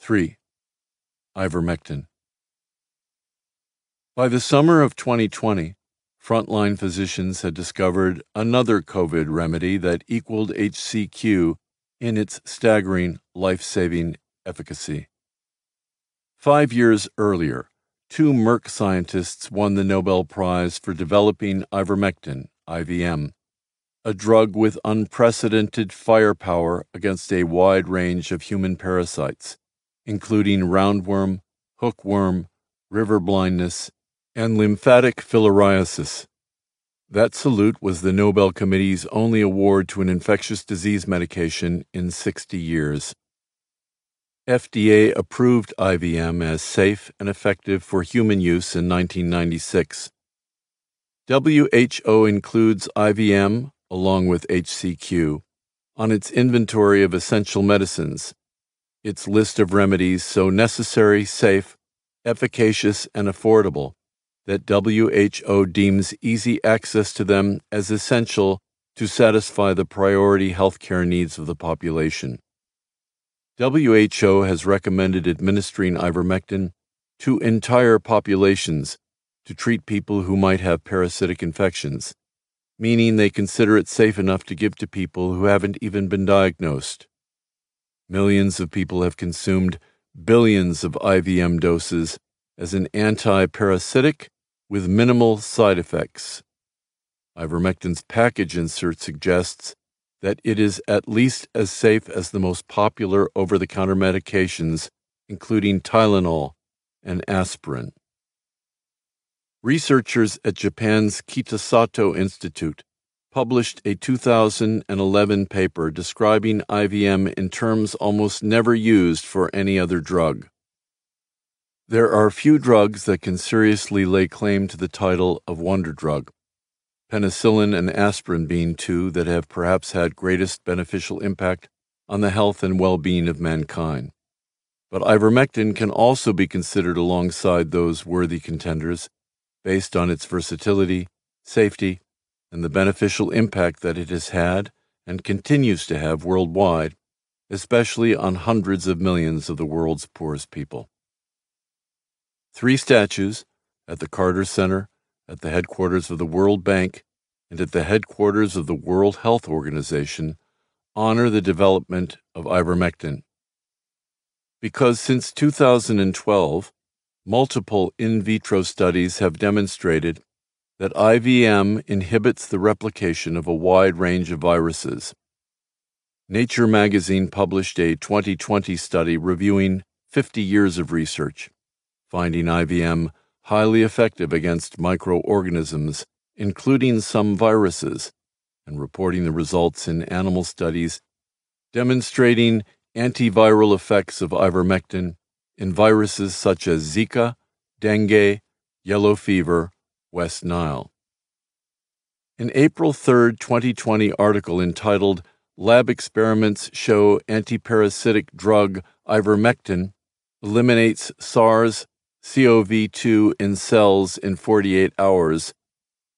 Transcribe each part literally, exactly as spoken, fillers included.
three. Ivermectin. By the summer of twenty twenty, frontline physicians had discovered another COVID remedy that equaled H C Q in its staggering, life-saving efficacy. Five years earlier, two Merck scientists won the Nobel Prize for developing ivermectin, I V M, a drug with unprecedented firepower against a wide range of human parasites, including roundworm, hookworm, river blindness, and lymphatic filariasis. That salute was the Nobel Committee's only award to an infectious disease medication in sixty years. F D A approved I V M as safe and effective for human use in nineteen ninety-six. W H O includes I V M, along with H C Q, on its inventory of essential medicines, its list of remedies so necessary, safe, efficacious, and affordable that W H O deems easy access to them as essential to satisfy the priority healthcare needs of the population. W H O has recommended administering ivermectin to entire populations to treat people who might have parasitic infections, meaning they consider it safe enough to give to people who haven't even been diagnosed. Millions of people have consumed billions of I V M doses as an anti-parasitic with minimal side effects. Ivermectin's package insert suggests that it is at least as safe as the most popular over-the-counter medications, including Tylenol and aspirin. Researchers at Japan's Kitasato Institute published a two thousand eleven paper describing I V M in terms almost never used for any other drug. There are few drugs that can seriously lay claim to the title of wonder drug, penicillin and aspirin being two that have perhaps had greatest beneficial impact on the health and well-being of mankind. But ivermectin can also be considered alongside those worthy contenders based on its versatility, safety, and the beneficial impact that it has had and continues to have worldwide, especially on hundreds of millions of the world's poorest people. Three statues at the Carter Center, at the headquarters of the World Bank, and at the headquarters of the World Health Organization honor the development of ivermectin. Because since two thousand twelve, multiple in vitro studies have demonstrated that I V M inhibits the replication of a wide range of viruses. Nature magazine published a twenty twenty study reviewing fifty years of research, finding I V M highly effective against microorganisms, including some viruses, and reporting the results in animal studies demonstrating antiviral effects of ivermectin in viruses such as Zika, dengue, yellow fever, West Nile. An April third, twenty twenty article entitled "Lab Experiments Show Antiparasitic Drug Ivermectin Eliminates SARS C o V two in Cells in forty-eight hours"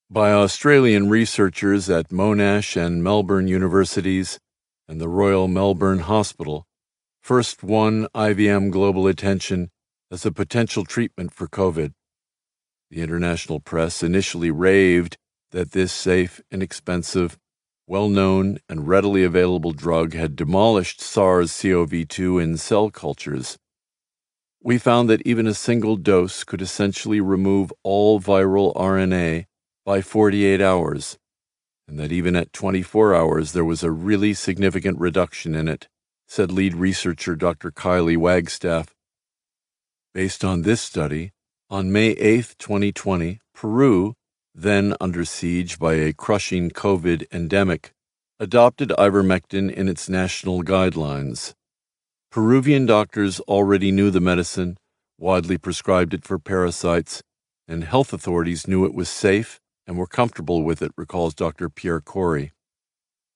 by Australian researchers at Monash and Melbourne Universities and the Royal Melbourne Hospital first won I V M global attention as a potential treatment for COVID. The international press initially raved that this safe, inexpensive, well-known, and readily available drug had demolished SARS C o V two in cell cultures. We found that even a single dose could essentially remove all viral R N A by forty-eight hours, and that even at twenty-four hours there was a really significant reduction in it, said lead researcher Doctor Kylie Wagstaff. Based on this study, on May eighth, twenty twenty, Peru, then under siege by a crushing COVID endemic, adopted ivermectin in its national guidelines. Peruvian doctors already knew the medicine, widely prescribed it for parasites, and health authorities knew it was safe and were comfortable with it, recalls Doctor Pierre Corey.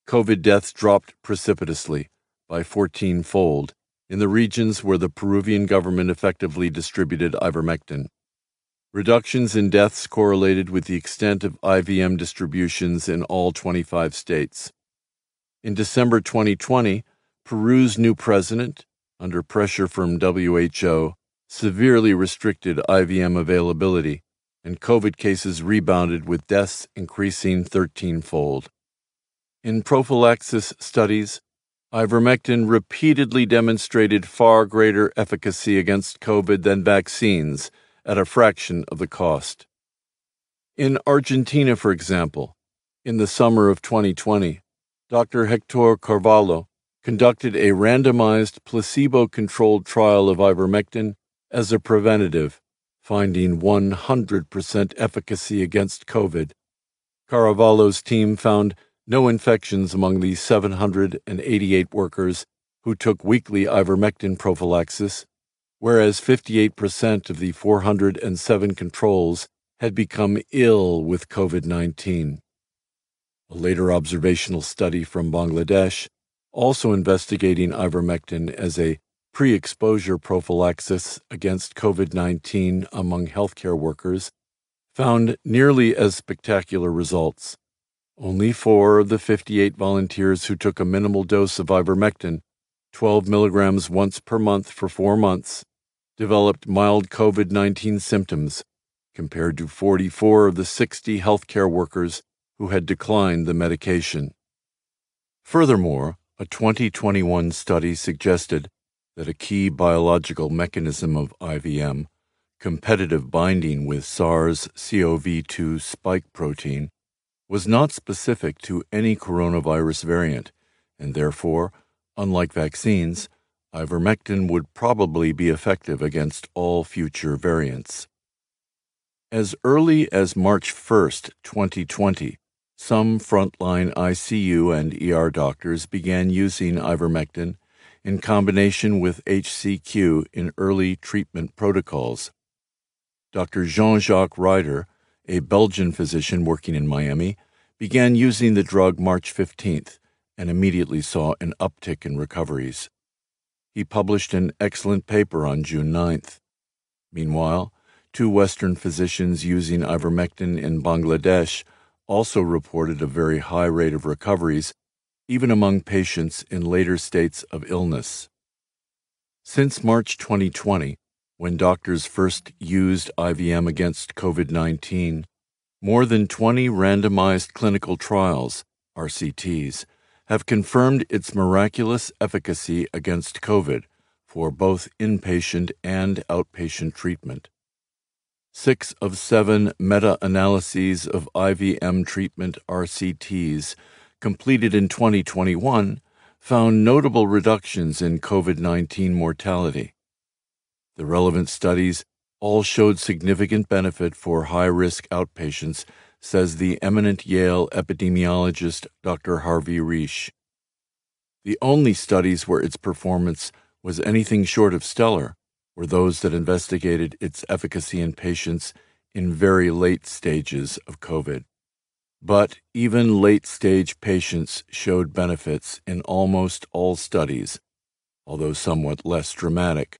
COVID deaths dropped precipitously by fourteen-fold in the regions where the Peruvian government effectively distributed ivermectin. Reductions in deaths correlated with the extent of I V M distributions in all twenty-five states. In December twenty twenty, Peru's new president, under pressure from W H O, severely restricted I V M availability, and COVID cases rebounded with deaths increasing thirteen-fold. In prophylaxis studies, ivermectin repeatedly demonstrated far greater efficacy against COVID than vaccines at a fraction of the cost. In Argentina, for example, in the summer of twenty twenty, Doctor Hector Carvallo conducted a randomized placebo-controlled trial of ivermectin as a preventative, finding one hundred percent efficacy against COVID. Carvallo's team found no infections among the seven hundred eighty-eight workers who took weekly ivermectin prophylaxis, whereas fifty-eight percent of the four hundred seven controls had become ill with COVID nineteen. A later observational study from Bangladesh, also investigating ivermectin as a pre-exposure prophylaxis against COVID nineteen among healthcare workers, found nearly as spectacular results. Only four of the fifty-eight volunteers who took a minimal dose of ivermectin, twelve milligrams once per month for four months, developed mild COVID nineteen symptoms, compared to forty-four of the sixty healthcare workers who had declined the medication. Furthermore, a twenty twenty-one study suggested that a key biological mechanism of I V M, competitive binding with SARS C o V two spike protein, was not specific to any coronavirus variant, and therefore, unlike vaccines, ivermectin would probably be effective against all future variants. As early as March first, twenty twenty, some frontline I C U and E R doctors began using ivermectin in combination with H C Q in early treatment protocols. Doctor Jean-Jacques Ryder, a Belgian physician working in Miami, began using the drug March fifteenth and immediately saw an uptick in recoveries. He published an excellent paper on June ninth. Meanwhile, two Western physicians using ivermectin in Bangladesh also reported a very high rate of recoveries, even among patients in later states of illness. Since March twenty twenty, when doctors first used I V M against COVID nineteen, more than twenty randomized clinical trials, R C Ts, have confirmed its miraculous efficacy against COVID for both inpatient and outpatient treatment. Six of seven meta-analyses of I V M treatment R C Ts completed in twenty twenty-one found notable reductions in COVID nineteen mortality. The relevant studies all showed significant benefit for high-risk outpatients, says the eminent Yale epidemiologist Doctor Harvey Risch. The only studies where its performance was anything short of stellar were those that investigated its efficacy in patients in very late stages of COVID. But even late-stage patients showed benefits in almost all studies, although somewhat less dramatic.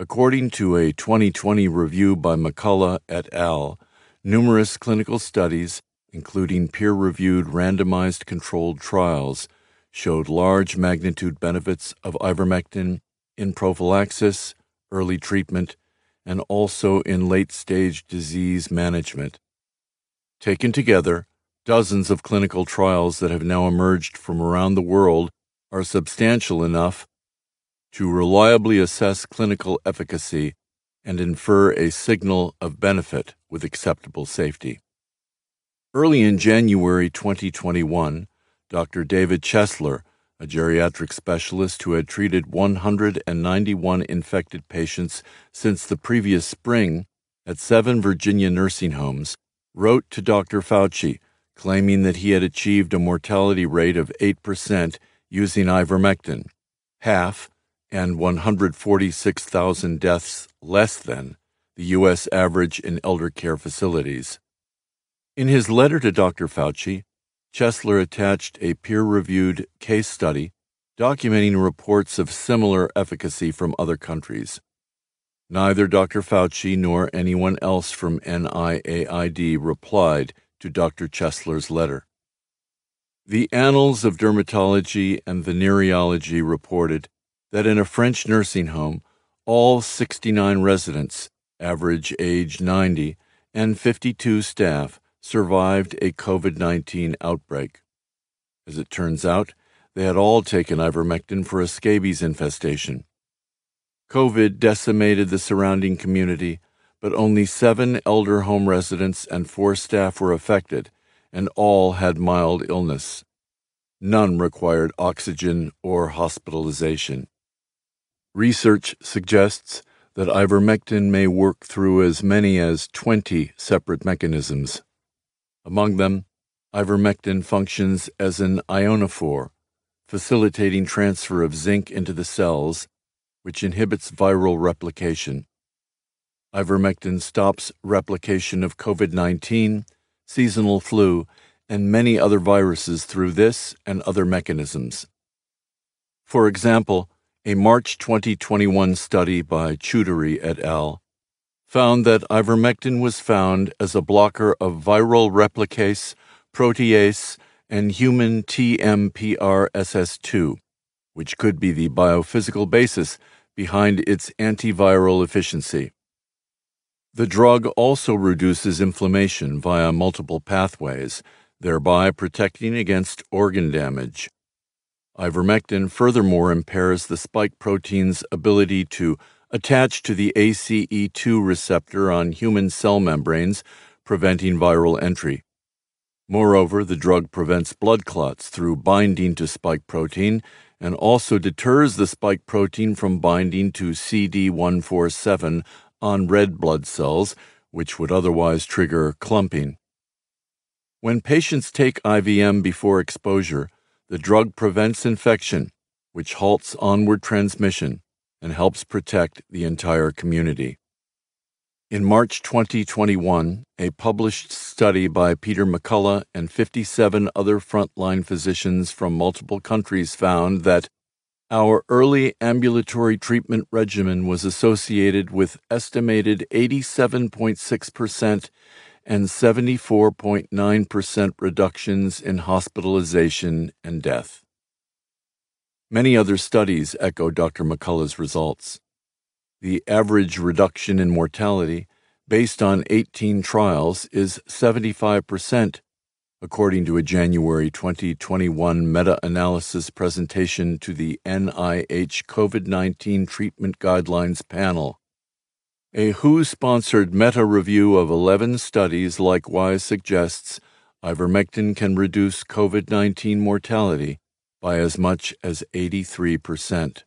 According to a twenty twenty review by McCullough et al., numerous clinical studies, including peer-reviewed randomized controlled trials, showed large magnitude benefits of ivermectin in prophylaxis, early treatment, and also in late-stage disease management. Taken together, dozens of clinical trials that have now emerged from around the world are substantial enough to reliably assess clinical efficacy and infer a signal of benefit with acceptable safety. Early in January twenty twenty-one, Doctor David Chesler, a geriatric specialist who had treated one hundred ninety-one infected patients since the previous spring at seven Virginia nursing homes, wrote to Doctor Fauci claiming that he had achieved a mortality rate of eight percent using ivermectin, half and one hundred forty-six thousand deaths less than the U S average in elder care facilities. In his letter to Doctor Fauci, Chesler attached a peer-reviewed case study documenting reports of similar efficacy from other countries. Neither Doctor Fauci nor anyone else from N I A I D replied to Doctor Chesler's letter. The Annals of Dermatology and Venereology reported that in a French nursing home, all sixty-nine residents, average age ninety, and fifty-two staff survived a COVID nineteen outbreak. As it turns out, they had all taken ivermectin for a scabies infestation. COVID decimated the surrounding community, but only seven elder home residents and four staff were affected, and all had mild illness. None required oxygen or hospitalization. Research suggests that ivermectin may work through as many as twenty separate mechanisms. Among them, ivermectin functions as an ionophore, facilitating transfer of zinc into the cells, which inhibits viral replication. Ivermectin stops replication of COVID nineteen, seasonal flu, and many other viruses through this and other mechanisms. For example, a March twenty twenty-one study by Choudhury et al. found that ivermectin was found as a blocker of viral replicase, protease, and human T M P R S S two, which could be the biophysical basis behind its antiviral efficiency. The drug also reduces inflammation via multiple pathways, thereby protecting against organ damage. Ivermectin furthermore impairs the spike protein's ability to attach to the A C E two receptor on human cell membranes, preventing viral entry. Moreover, the drug prevents blood clots through binding to spike protein and also deters the spike protein from binding to C D one forty-seven on red blood cells, which would otherwise trigger clumping. When patients take I V M before exposure, the drug prevents infection, which halts onward transmission and helps protect the entire community. In March twenty twenty-one, a published study by Peter McCullough and fifty-seven other frontline physicians from multiple countries found that our early ambulatory treatment regimen was associated with estimated eighty-seven point six percent and seventy-four point nine percent reductions in hospitalization and death. Many other studies echo Doctor McCullough's results. The average reduction in mortality, based on eighteen trials, is seventy-five percent, according to a January twenty twenty-one meta-analysis presentation to the N I H COVID nineteen Treatment Guidelines Panel. A W H O-sponsored meta-review of eleven studies likewise suggests ivermectin can reduce COVID nineteen mortality by as much as eighty-three percent.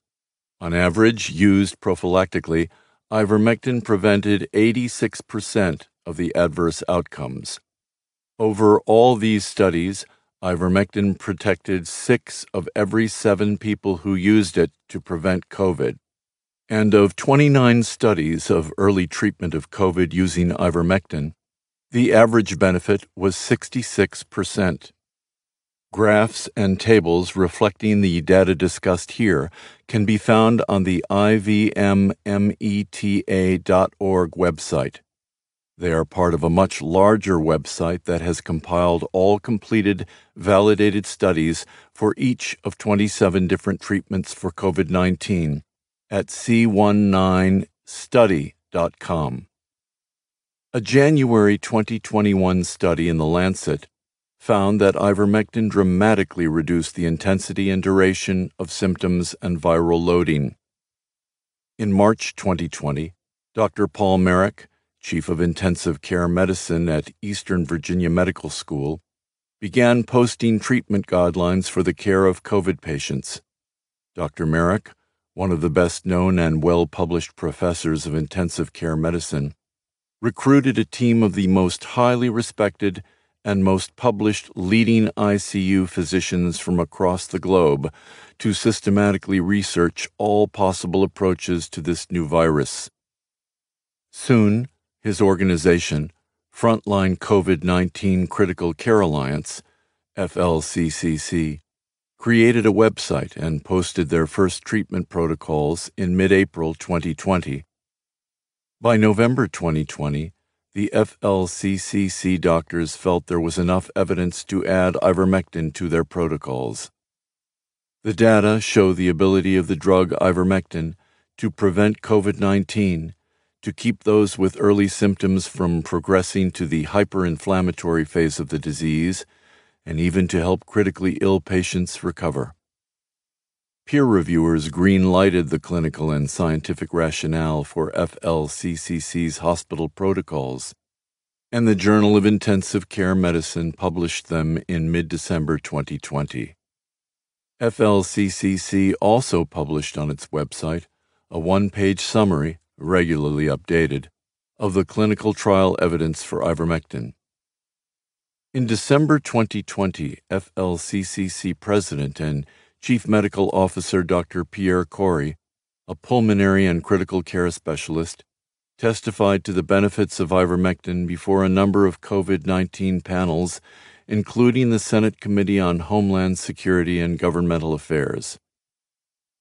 On average, used prophylactically, ivermectin prevented eighty-six percent of the adverse outcomes. Over all these studies, ivermectin protected six of every seven people who used it to prevent COVID. And of twenty-nine studies of early treatment of COVID using ivermectin, the average benefit was sixty-six percent. Graphs and tables reflecting the data discussed here can be found on the I V M meta dot org website. They are part of a much larger website that has compiled all completed, validated studies for each of twenty-seven different treatments for COVID nineteen. At C nineteen study dot com. A January twenty twenty-one study in The Lancet found that ivermectin dramatically reduced the intensity and duration of symptoms and viral loading. In March twenty twenty, Doctor Paul Marik, Chief of Intensive Care Medicine at Eastern Virginia Medical School, began posting treatment guidelines for the care of COVID patients. Doctor Marik, one of the best-known and well-published professors of intensive care medicine, recruited a team of the most highly respected and most published leading I C U physicians from across the globe to systematically research all possible approaches to this new virus. Soon, his organization, Frontline COVID nineteen Critical Care Alliance, F L C C C, created a website and posted their first treatment protocols in mid-April twenty twenty. By November twenty twenty, the F L C C C doctors felt there was enough evidence to add ivermectin to their protocols. The data show the ability of the drug ivermectin to prevent COVID nineteen, to keep those with early symptoms from progressing to the hyperinflammatory phase of the disease, and even to help critically ill patients recover. Peer reviewers green-lighted the clinical and scientific rationale for F L C C C's hospital protocols, and the Journal of Intensive Care Medicine published them in mid-December twenty twenty. F L C C C also published on its website a one-page summary, regularly updated, of the clinical trial evidence for ivermectin. In December twenty twenty, F L C C C President and Chief Medical Officer Doctor Pierre Corey, a pulmonary and critical care specialist, testified to the benefits of ivermectin before a number of COVID nineteen panels, including the Senate Committee on Homeland Security and Governmental Affairs.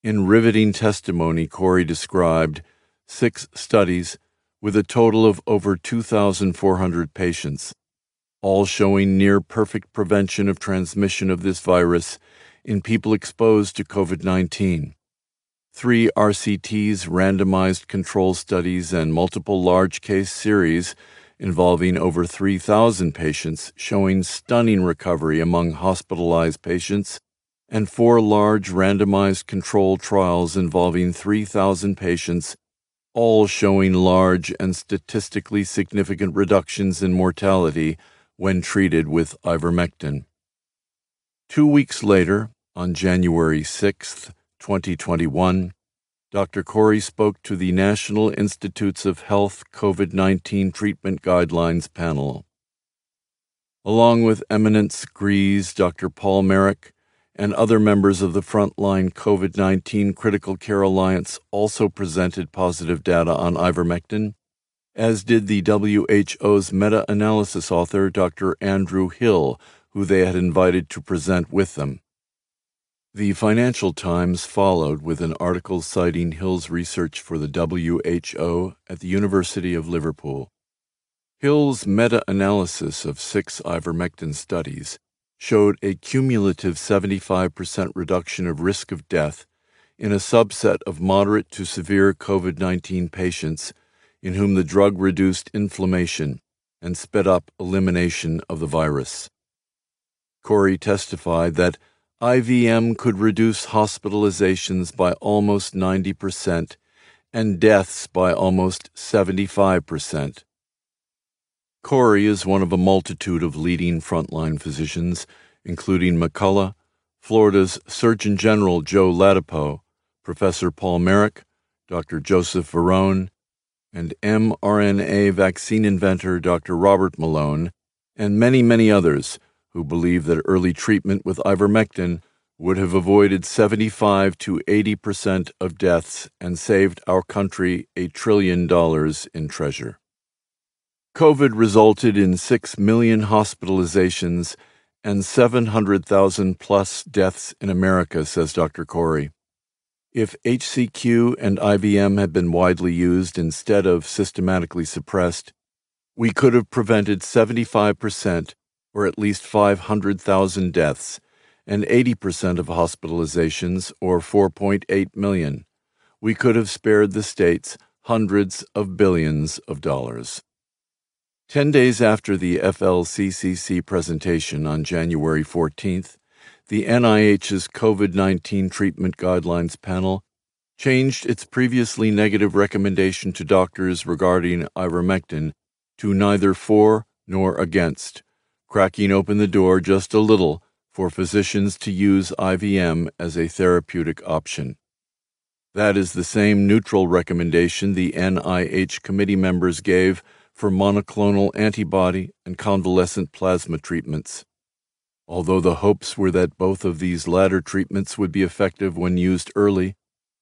In riveting testimony, Corey described six studies with a total of over two thousand four hundred patients, all showing near-perfect prevention of transmission of this virus in people exposed to COVID nineteen. Three R C Ts, randomized control studies, and multiple large-case series involving over three thousand patients showing stunning recovery among hospitalized patients, and four large randomized control trials involving three thousand patients, all showing large and statistically significant reductions in mortality when treated with ivermectin. Two weeks later, on January sixth, twenty twenty-one, Doctor Corey spoke to the National Institutes of Health COVID nineteen Treatment Guidelines panel. Along with Eminence Grease, Doctor Paul Marik, and other members of the Frontline COVID nineteen Critical Care Alliance also presented positive data on ivermectin, as did the W H O's meta-analysis author, Doctor Andrew Hill, who they had invited to present with them. The Financial Times followed with an article citing Hill's research for the W H O at the University of Liverpool. Hill's meta-analysis of six ivermectin studies showed a cumulative seventy-five percent reduction of risk of death in a subset of moderate to severe COVID nineteen patients in whom the drug reduced inflammation and sped up elimination of the virus. Corey testified that I V M could reduce hospitalizations by almost ninety percent and deaths by almost seventy-five percent. Corey is one of a multitude of leading frontline physicians, including McCullough, Florida's Surgeon General Joe Latipo, Professor Paul Marik, Doctor Joseph Verone, and mRNA vaccine inventor Doctor Robert Malone, and many, many others, who believe that early treatment with ivermectin would have avoided seventy-five to eighty percent of deaths and saved our country a trillion dollars in treasure. COVID resulted in six million hospitalizations and seven hundred thousand plus deaths in America, says Doctor Corey. If H C Q and I V M had been widely used instead of systematically suppressed, we could have prevented seventy-five percent or at least five hundred thousand deaths, and eighty percent of hospitalizations, or four point eight million. We could have spared the states hundreds of billions of dollars. Ten days after the F L C C C presentation on January fourteenth, the N I H's COVID nineteen Treatment Guidelines panel changed its previously negative recommendation to doctors regarding ivermectin to neither for nor against, cracking open the door just a little for physicians to use I V M as a therapeutic option. That is the same neutral recommendation the N I H committee members gave for monoclonal antibody and convalescent plasma treatments. Although the hopes were that both of these latter treatments would be effective when used early,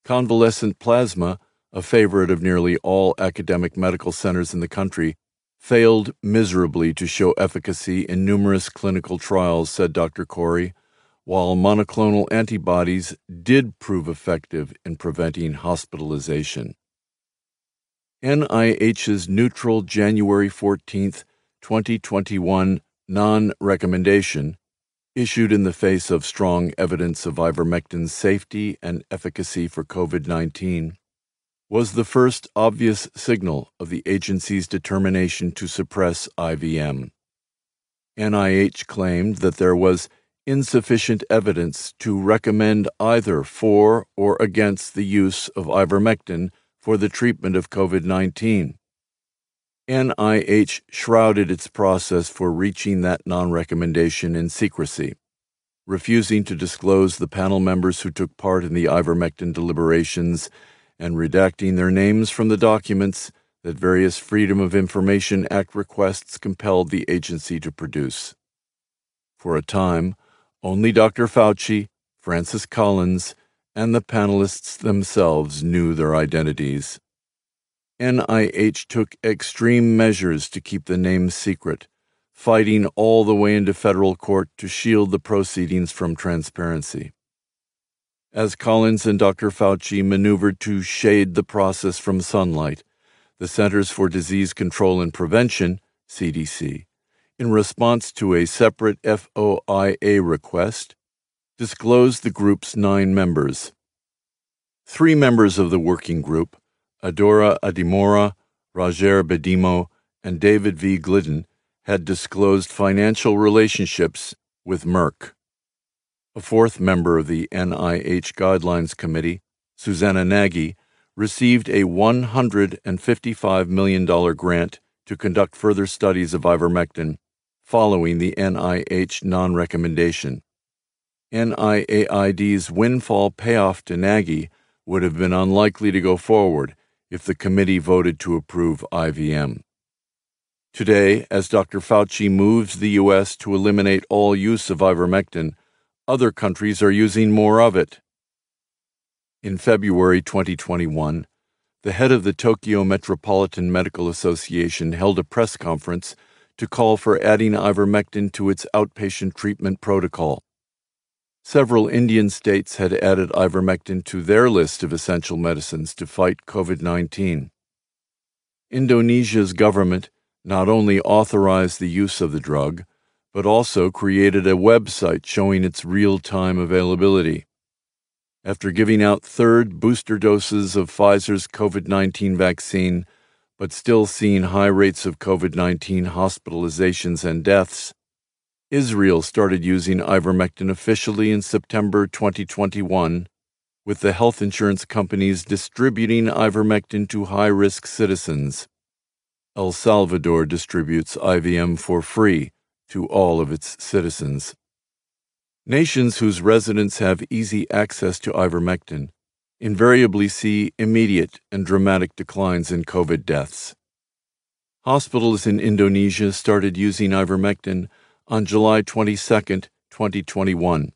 convalescent plasma, a favorite of nearly all academic medical centers in the country, failed miserably to show efficacy in numerous clinical trials, said Doctor Corey, while monoclonal antibodies did prove effective in preventing hospitalization. N I H's neutral January fourteenth, twenty twenty-one non-recommendation issued in the face of strong evidence of ivermectin's safety and efficacy for COVID nineteen, was the first obvious signal of the agency's determination to suppress I V M. N I H claimed that there was insufficient evidence to recommend either for or against the use of ivermectin for the treatment of COVID nineteen. N I H shrouded its process for reaching that non-recommendation in secrecy, refusing to disclose the panel members who took part in the ivermectin deliberations and redacting their names from the documents that various Freedom of Information Act requests compelled the agency to produce. For a time, only Doctor Fauci, Francis Collins, and the panelists themselves knew their identities. N I H took extreme measures to keep the names secret, fighting all the way into federal court to shield the proceedings from transparency. As Collins and Doctor Fauci maneuvered to shade the process from sunlight, the Centers for Disease Control and Prevention, C D C, in response to a separate F O I A request, disclosed the group's nine members. Three members of the working group, Adora Adimora, Roger Bedimo, and David V. Glidden, had disclosed financial relationships with Merck. A fourth member of the N I H Guidelines Committee, Susanna Nagy, received a one hundred fifty-five million dollars grant to conduct further studies of ivermectin following the N I H non-recommendation. N I A I D's windfall payoff to Nagy would have been unlikely to go forward if the committee voted to approve I V M. Today, as Doctor Fauci moves the U S to eliminate all use of ivermectin, other countries are using more of it. In February twenty twenty-one, the head of the Tokyo Metropolitan Medical Association held a press conference to call for adding ivermectin to its outpatient treatment protocol. Several Indian states had added ivermectin to their list of essential medicines to fight COVID nineteen. Indonesia's government not only authorized the use of the drug, but also created a website showing its real-time availability. After giving out third booster doses of Pfizer's COVID nineteen vaccine, but still seeing high rates of COVID nineteen hospitalizations and deaths, Israel started using ivermectin officially in September twenty twenty-one, with the health insurance companies distributing ivermectin to high-risk citizens. El Salvador distributes I V M for free to all of its citizens. Nations whose residents have easy access to ivermectin invariably see immediate and dramatic declines in COVID deaths. Hospitals in Indonesia started using ivermectin on July twenty-second, twenty twenty-one.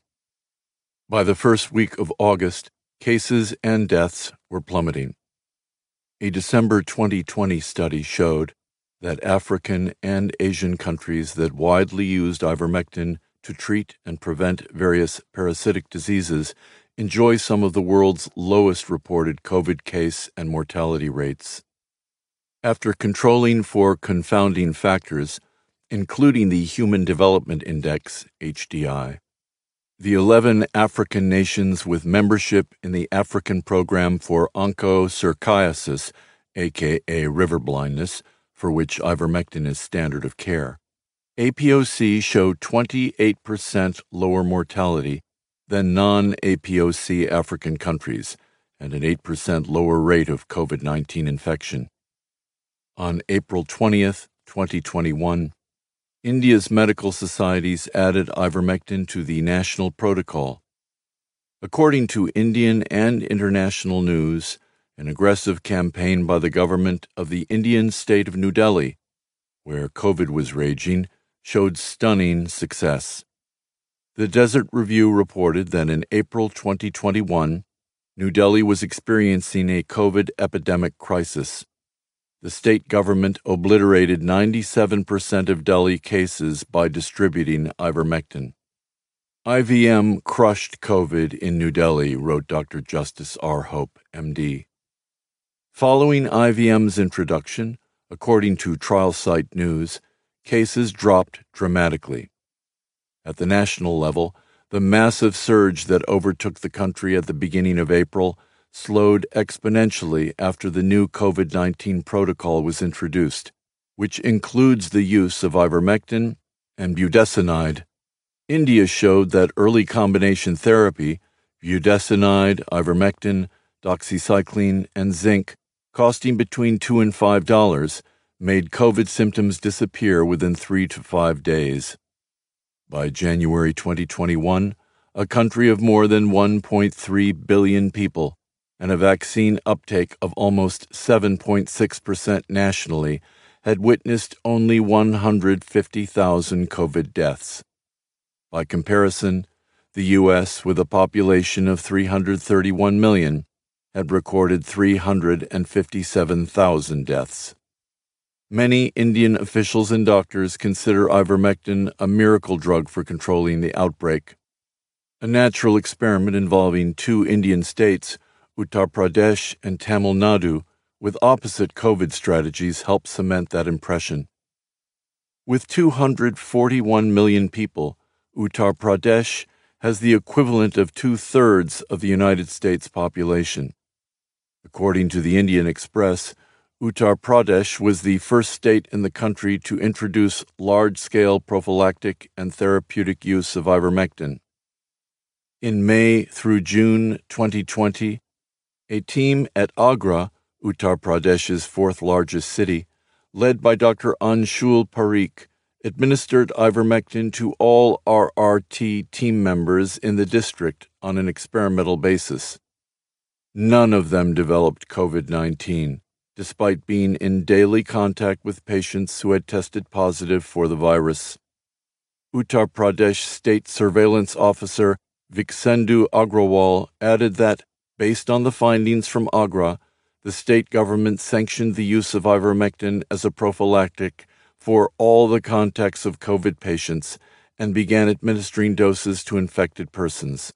By the first week of August, cases and deaths were plummeting. A December twenty twenty study showed that African and Asian countries that widely used ivermectin to treat and prevent various parasitic diseases enjoy some of the world's lowest reported COVID case and mortality rates. After controlling for confounding factors, including the Human Development Index, H D I. The eleven African nations with membership in the African Program for Onchocerciasis, aka river blindness, for which ivermectin is standard of care, A P O C show twenty-eight percent lower mortality than non-A P O C African countries and an eight percent lower rate of COVID nineteen infection. On April twentieth, twenty twenty-one, India's medical societies added ivermectin to the national protocol. According to Indian and international news, an aggressive campaign by the government of the Indian state of New Delhi, where COVID was raging, showed stunning success. The Desert Review reported that in April twenty twenty-one, New Delhi was experiencing a COVID epidemic crisis. The state government obliterated ninety-seven percent of Delhi cases by distributing ivermectin. I V M crushed COVID in New Delhi, wrote Doctor Justice R. Hope, M D. Following I V M's introduction, according to Trial Site News, cases dropped dramatically. At the national level, the massive surge that overtook the country at the beginning of April slowed exponentially after the new COVID nineteen protocol was introduced, which includes the use of ivermectin and budesonide. India showed that early combination therapy, budesonide, ivermectin, doxycycline, and zinc, costing between two dollars and five dollars, made COVID symptoms disappear within three to five days. By January twenty twenty-one, a country of more than one point three billion people and a vaccine uptake of almost seven point six percent nationally had witnessed only one hundred fifty thousand COVID deaths. By comparison, the U S, with a population of three hundred thirty-one million, had recorded three hundred fifty-seven thousand deaths. Many Indian officials and doctors consider ivermectin a miracle drug for controlling the outbreak. A natural experiment involving two Indian states, Uttar Pradesh and Tamil Nadu, with opposite COVID strategies helped cement that impression. With two hundred forty-one million people, Uttar Pradesh has the equivalent of two-thirds of the United States population. According to the Indian Express, Uttar Pradesh was the first state in the country to introduce large-scale prophylactic and therapeutic use of ivermectin. In May through June twenty twenty, a team at Agra, Uttar Pradesh's fourth-largest city, led by Doctor Anshul Parikh, administered ivermectin to all R R T team members in the district on an experimental basis. None of them developed COVID nineteen, despite being in daily contact with patients who had tested positive for the virus. Uttar Pradesh State Surveillance Officer Viksendu Agrawal added that, based on the findings from Agra, the state government sanctioned the use of ivermectin as a prophylactic for all the contacts of COVID patients and began administering doses to infected persons.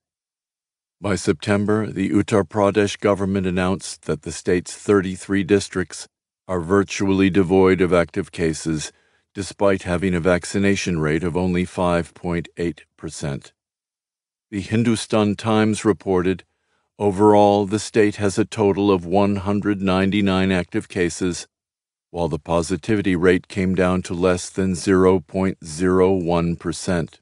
By September, the Uttar Pradesh government announced that the state's thirty-three districts are virtually devoid of active cases, despite having a vaccination rate of only five point eight percent. The Hindustan Times reported, overall, the state has a total of one hundred ninety-nine active cases, while the positivity rate came down to less than zero point zero one percent.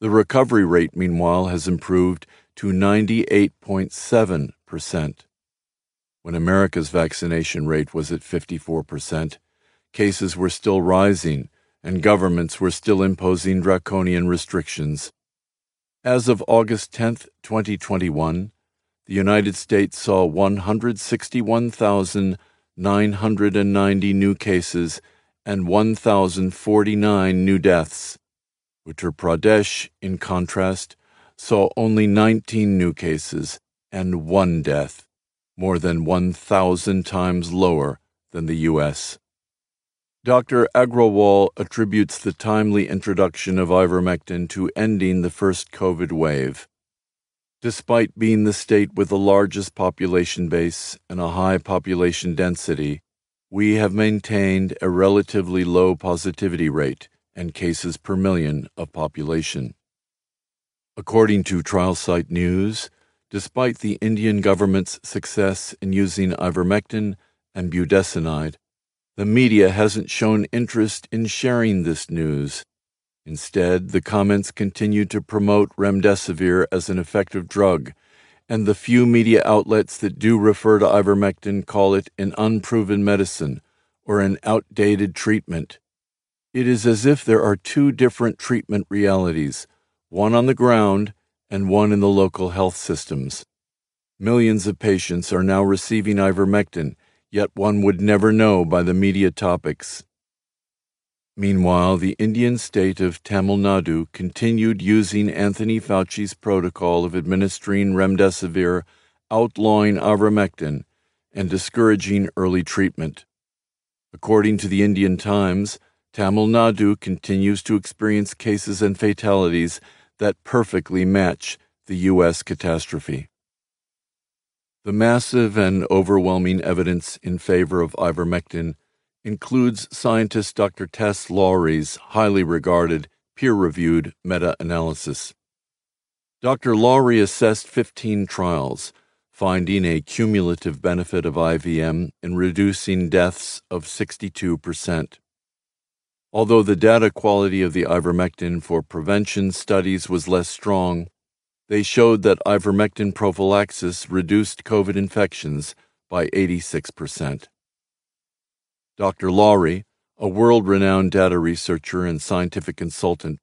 The recovery rate, meanwhile, has improved to ninety-eight point seven percent. When America's vaccination rate was at fifty-four percent, cases were still rising and governments were still imposing draconian restrictions. As of August tenth, twenty twenty-one, the United States saw one hundred sixty-one thousand nine hundred ninety new cases and one thousand forty-nine new deaths. Uttar Pradesh, in contrast, saw only nineteen new cases and one death, more than one thousand times lower than the U S. Doctor Agrawal attributes the timely introduction of ivermectin to ending the first COVID wave. Despite being the state with the largest population base and a high population density, we have maintained a relatively low positivity rate and cases per million of population. According to TrialSite News, despite the Indian government's success in using ivermectin and budesonide, the media hasn't shown interest in sharing this news. Instead, the comments continue to promote remdesivir as an effective drug, and the few media outlets that do refer to ivermectin call it an unproven medicine or an outdated treatment. It is as if there are two different treatment realities, one on the ground and one in the local health systems. Millions of patients are now receiving ivermectin, yet one would never know by the media topics. Meanwhile, the Indian state of Tamil Nadu continued using Anthony Fauci's protocol of administering remdesivir, outlawing ivermectin, and discouraging early treatment. According to the Indian Times, Tamil Nadu continues to experience cases and fatalities that perfectly match the U S catastrophe. The massive and overwhelming evidence in favor of ivermectin includes scientist Doctor Tess Lawrie's highly regarded peer-reviewed meta-analysis. Doctor Lawrie assessed fifteen trials, finding a cumulative benefit of I V M in reducing deaths of sixty-two percent. Although the data quality of the ivermectin for prevention studies was less strong, they showed that ivermectin prophylaxis reduced COVID infections by eighty-six percent. Doctor Lawrie, a world-renowned data researcher and scientific consultant,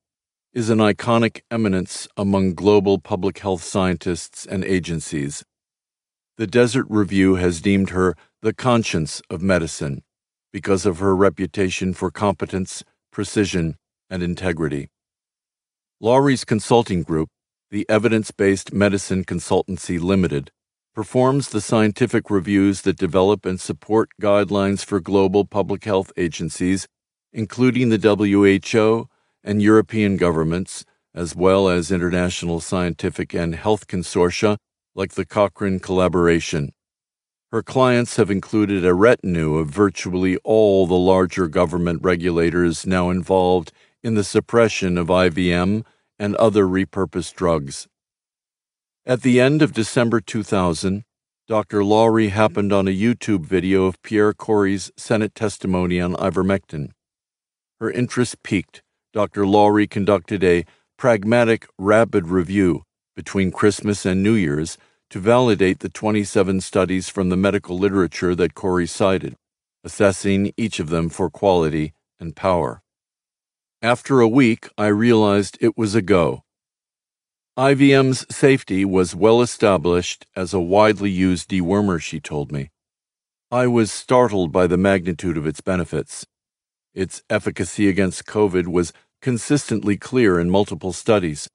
is an iconic eminence among global public health scientists and agencies. The Desert Review has deemed her the conscience of medicine because of her reputation for competence, precision, and integrity. Lawrie's consulting group, the Evidence-Based Medicine Consultancy Limited, performs the scientific reviews that develop and support guidelines for global public health agencies, including the W H O and European governments, as well as international scientific and health consortia like the Cochrane Collaboration. Her clients have included a retinue of virtually all the larger government regulators now involved in the suppression of I V M and other repurposed drugs. At the end of December two thousand, Doctor Lawrie happened on a YouTube video of Pierre Corey's Senate testimony on ivermectin. Her interest piqued. Doctor Lawrie conducted a pragmatic, rapid review between Christmas and New Year's to validate the twenty-seven studies from the medical literature that Corey cited, assessing each of them for quality and power. After a week, I realized it was a go. I V M's safety was well established as a widely used dewormer, she told me. I was startled by the magnitude of its benefits. Its efficacy against COVID was consistently clear in multiple studies.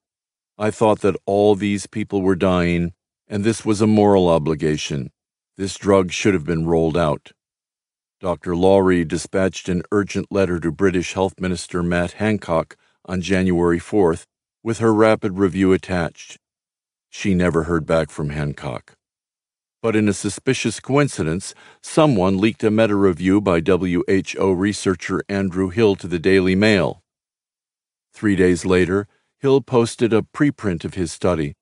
I thought that all these people were dying, and this was a moral obligation. This drug should have been rolled out. Doctor Lawrie dispatched an urgent letter to British Health Minister Matt Hancock on January fourth, with her rapid review attached. She never heard back from Hancock. But in a suspicious coincidence, someone leaked a meta-review by W H O researcher Andrew Hill to the Daily Mail. Three days later, Hill posted a preprint of his study.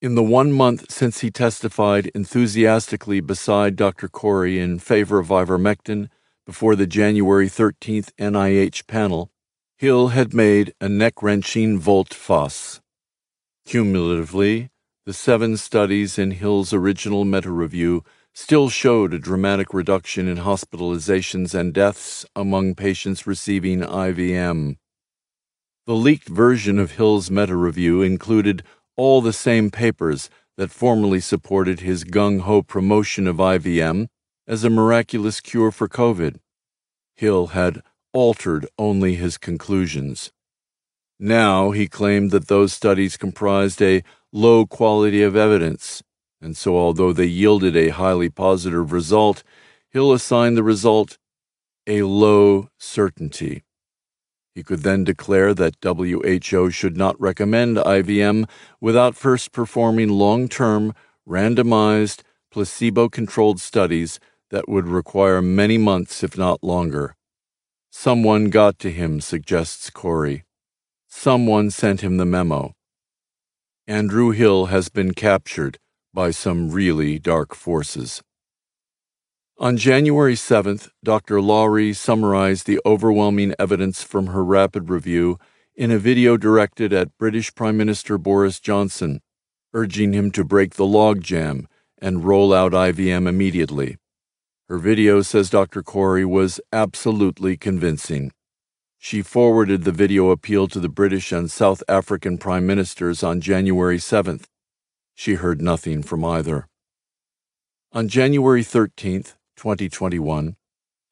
In the one month since he testified enthusiastically beside Doctor Corey in favor of ivermectin before the January thirteenth N I H panel, Hill had made a neck-wrenching volte-face. Cumulatively, the seven studies in Hill's original meta-review still showed a dramatic reduction in hospitalizations and deaths among patients receiving I V M. The leaked version of Hill's meta-review included all the same papers that formerly supported his gung-ho promotion of I V M as a miraculous cure for COVID. Hill had altered only his conclusions. Now he claimed that those studies comprised a low quality of evidence, and so although they yielded a highly positive result, Hill assigned the result a low certainty. He could then declare that W H O should not recommend I V M without first performing long-term, randomized, placebo-controlled studies that would require many months, if not longer. Someone got to him, suggests Corey. Someone sent him the memo. Andrew Hill has been captured by some really dark forces. On January seventh, Doctor Lawrie summarized the overwhelming evidence from her rapid review in a video directed at British Prime Minister Boris Johnson, urging him to break the logjam and roll out I V M immediately. Her video, says Doctor Corey, was absolutely convincing. She forwarded the video appeal to the British and South African Prime Ministers on January seventh. She heard nothing from either. On January thirteenth, twenty twenty-one,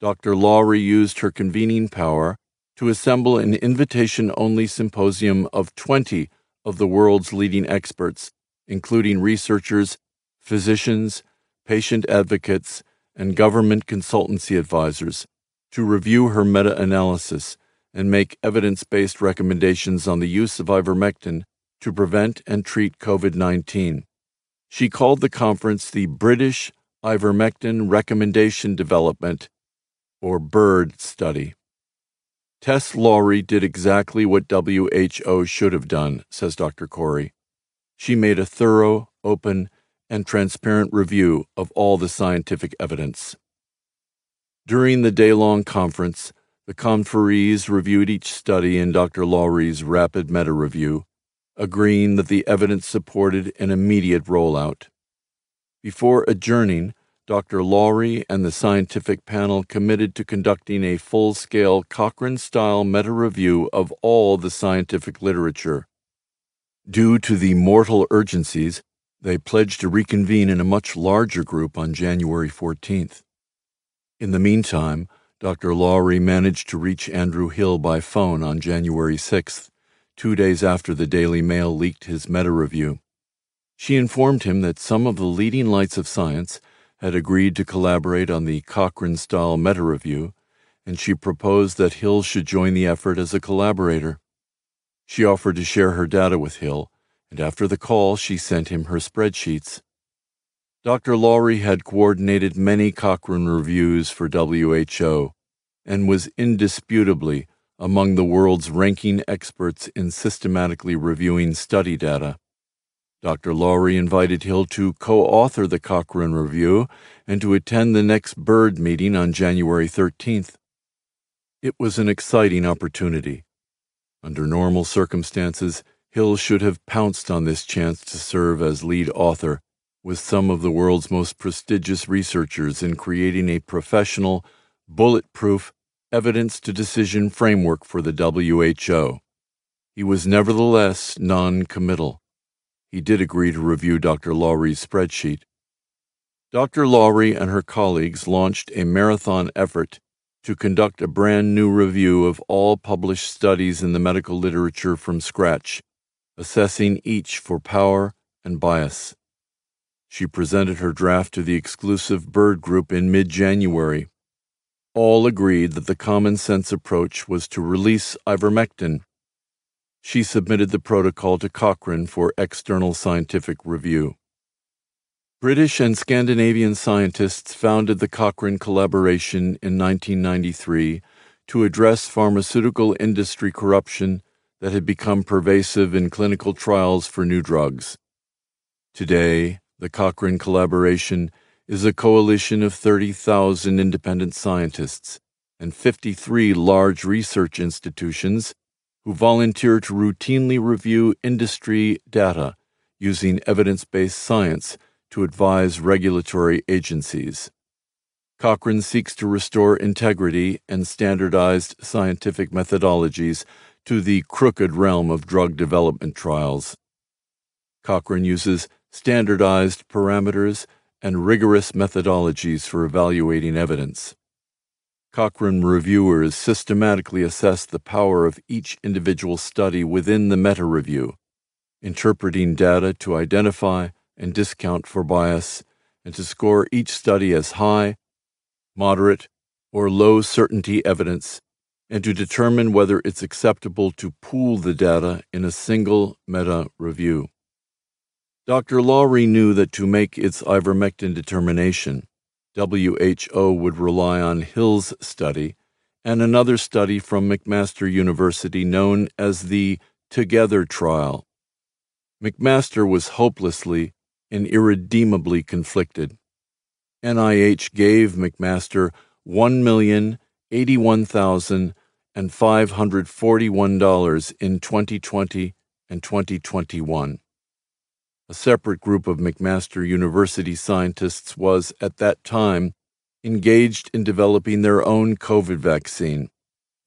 Doctor Lawrie used her convening power to assemble an invitation-only symposium of twenty of the world's leading experts, including researchers, physicians, patient advocates, and government consultancy advisors, to review her meta-analysis and make evidence-based recommendations on the use of ivermectin to prevent and treat COVID nineteen. She called the conference the British Ivermectin Recommendation Development, or BIRD, study. Tess Lawrie did exactly what W H O should have done, says Doctor Corey. She made a thorough, open, and transparent review of all the scientific evidence. During the day-long conference, the conferees reviewed each study in Doctor Lawrie's rapid meta-review, agreeing that the evidence supported an immediate rollout. Before adjourning, Doctor Lawrie and the scientific panel committed to conducting a full-scale Cochrane-style meta-review of all the scientific literature. Due to the mortal urgencies, they pledged to reconvene in a much larger group on January fourteenth. In the meantime, Doctor Lawrie managed to reach Andrew Hill by phone on January sixth, two days after the Daily Mail leaked his meta-review. She informed him that some of the leading lights of science had agreed to collaborate on the Cochrane-style meta-review, and she proposed that Hill should join the effort as a collaborator. She offered to share her data with Hill, and after the call, she sent him her spreadsheets. Doctor Lawrie had coordinated many Cochrane reviews for W H O, and was indisputably among the world's ranking experts in systematically reviewing study data. Doctor Lawrie invited Hill to co-author the Cochrane Review and to attend the next BIRD meeting on January thirteenth. It was an exciting opportunity. Under normal circumstances, Hill should have pounced on this chance to serve as lead author with some of the world's most prestigious researchers in creating a professional, bulletproof, evidence-to-decision framework for the W H O. He was nevertheless non-committal. He did agree to review Doctor Lawrie's spreadsheet. Doctor Lawrie and her colleagues launched a marathon effort to conduct a brand new review of all published studies in the medical literature from scratch, assessing each for power and bias. She presented her draft to the exclusive BIRD group in mid-January. All agreed that the common-sense approach was to release ivermectin. She submitted the protocol to Cochrane for external scientific review. British and Scandinavian scientists founded the Cochrane Collaboration in nineteen ninety-three to address pharmaceutical industry corruption that had become pervasive in clinical trials for new drugs. Today, the Cochrane Collaboration is a coalition of thirty thousand independent scientists and fifty-three large research institutions who volunteer to routinely review industry data using evidence-based science to advise regulatory agencies. Cochrane seeks to restore integrity and standardized scientific methodologies to the crooked realm of drug development trials. Cochrane uses standardized parameters and rigorous methodologies for evaluating evidence. Cochrane reviewers systematically assess the power of each individual study within the meta-review, interpreting data to identify and discount for bias, and to score each study as high, moderate, or low certainty evidence, and to determine whether it's acceptable to pool the data in a single meta-review. Doctor Lawrie knew that to make its ivermectin determination, W H O would rely on Hill's study and another study from McMaster University known as the Together Trial. McMaster was hopelessly and irredeemably conflicted. N I H gave McMaster one million eighty-one thousand five hundred forty-one dollars in twenty twenty and twenty twenty-one. A separate group of McMaster University scientists was, at that time, engaged in developing their own COVID vaccine,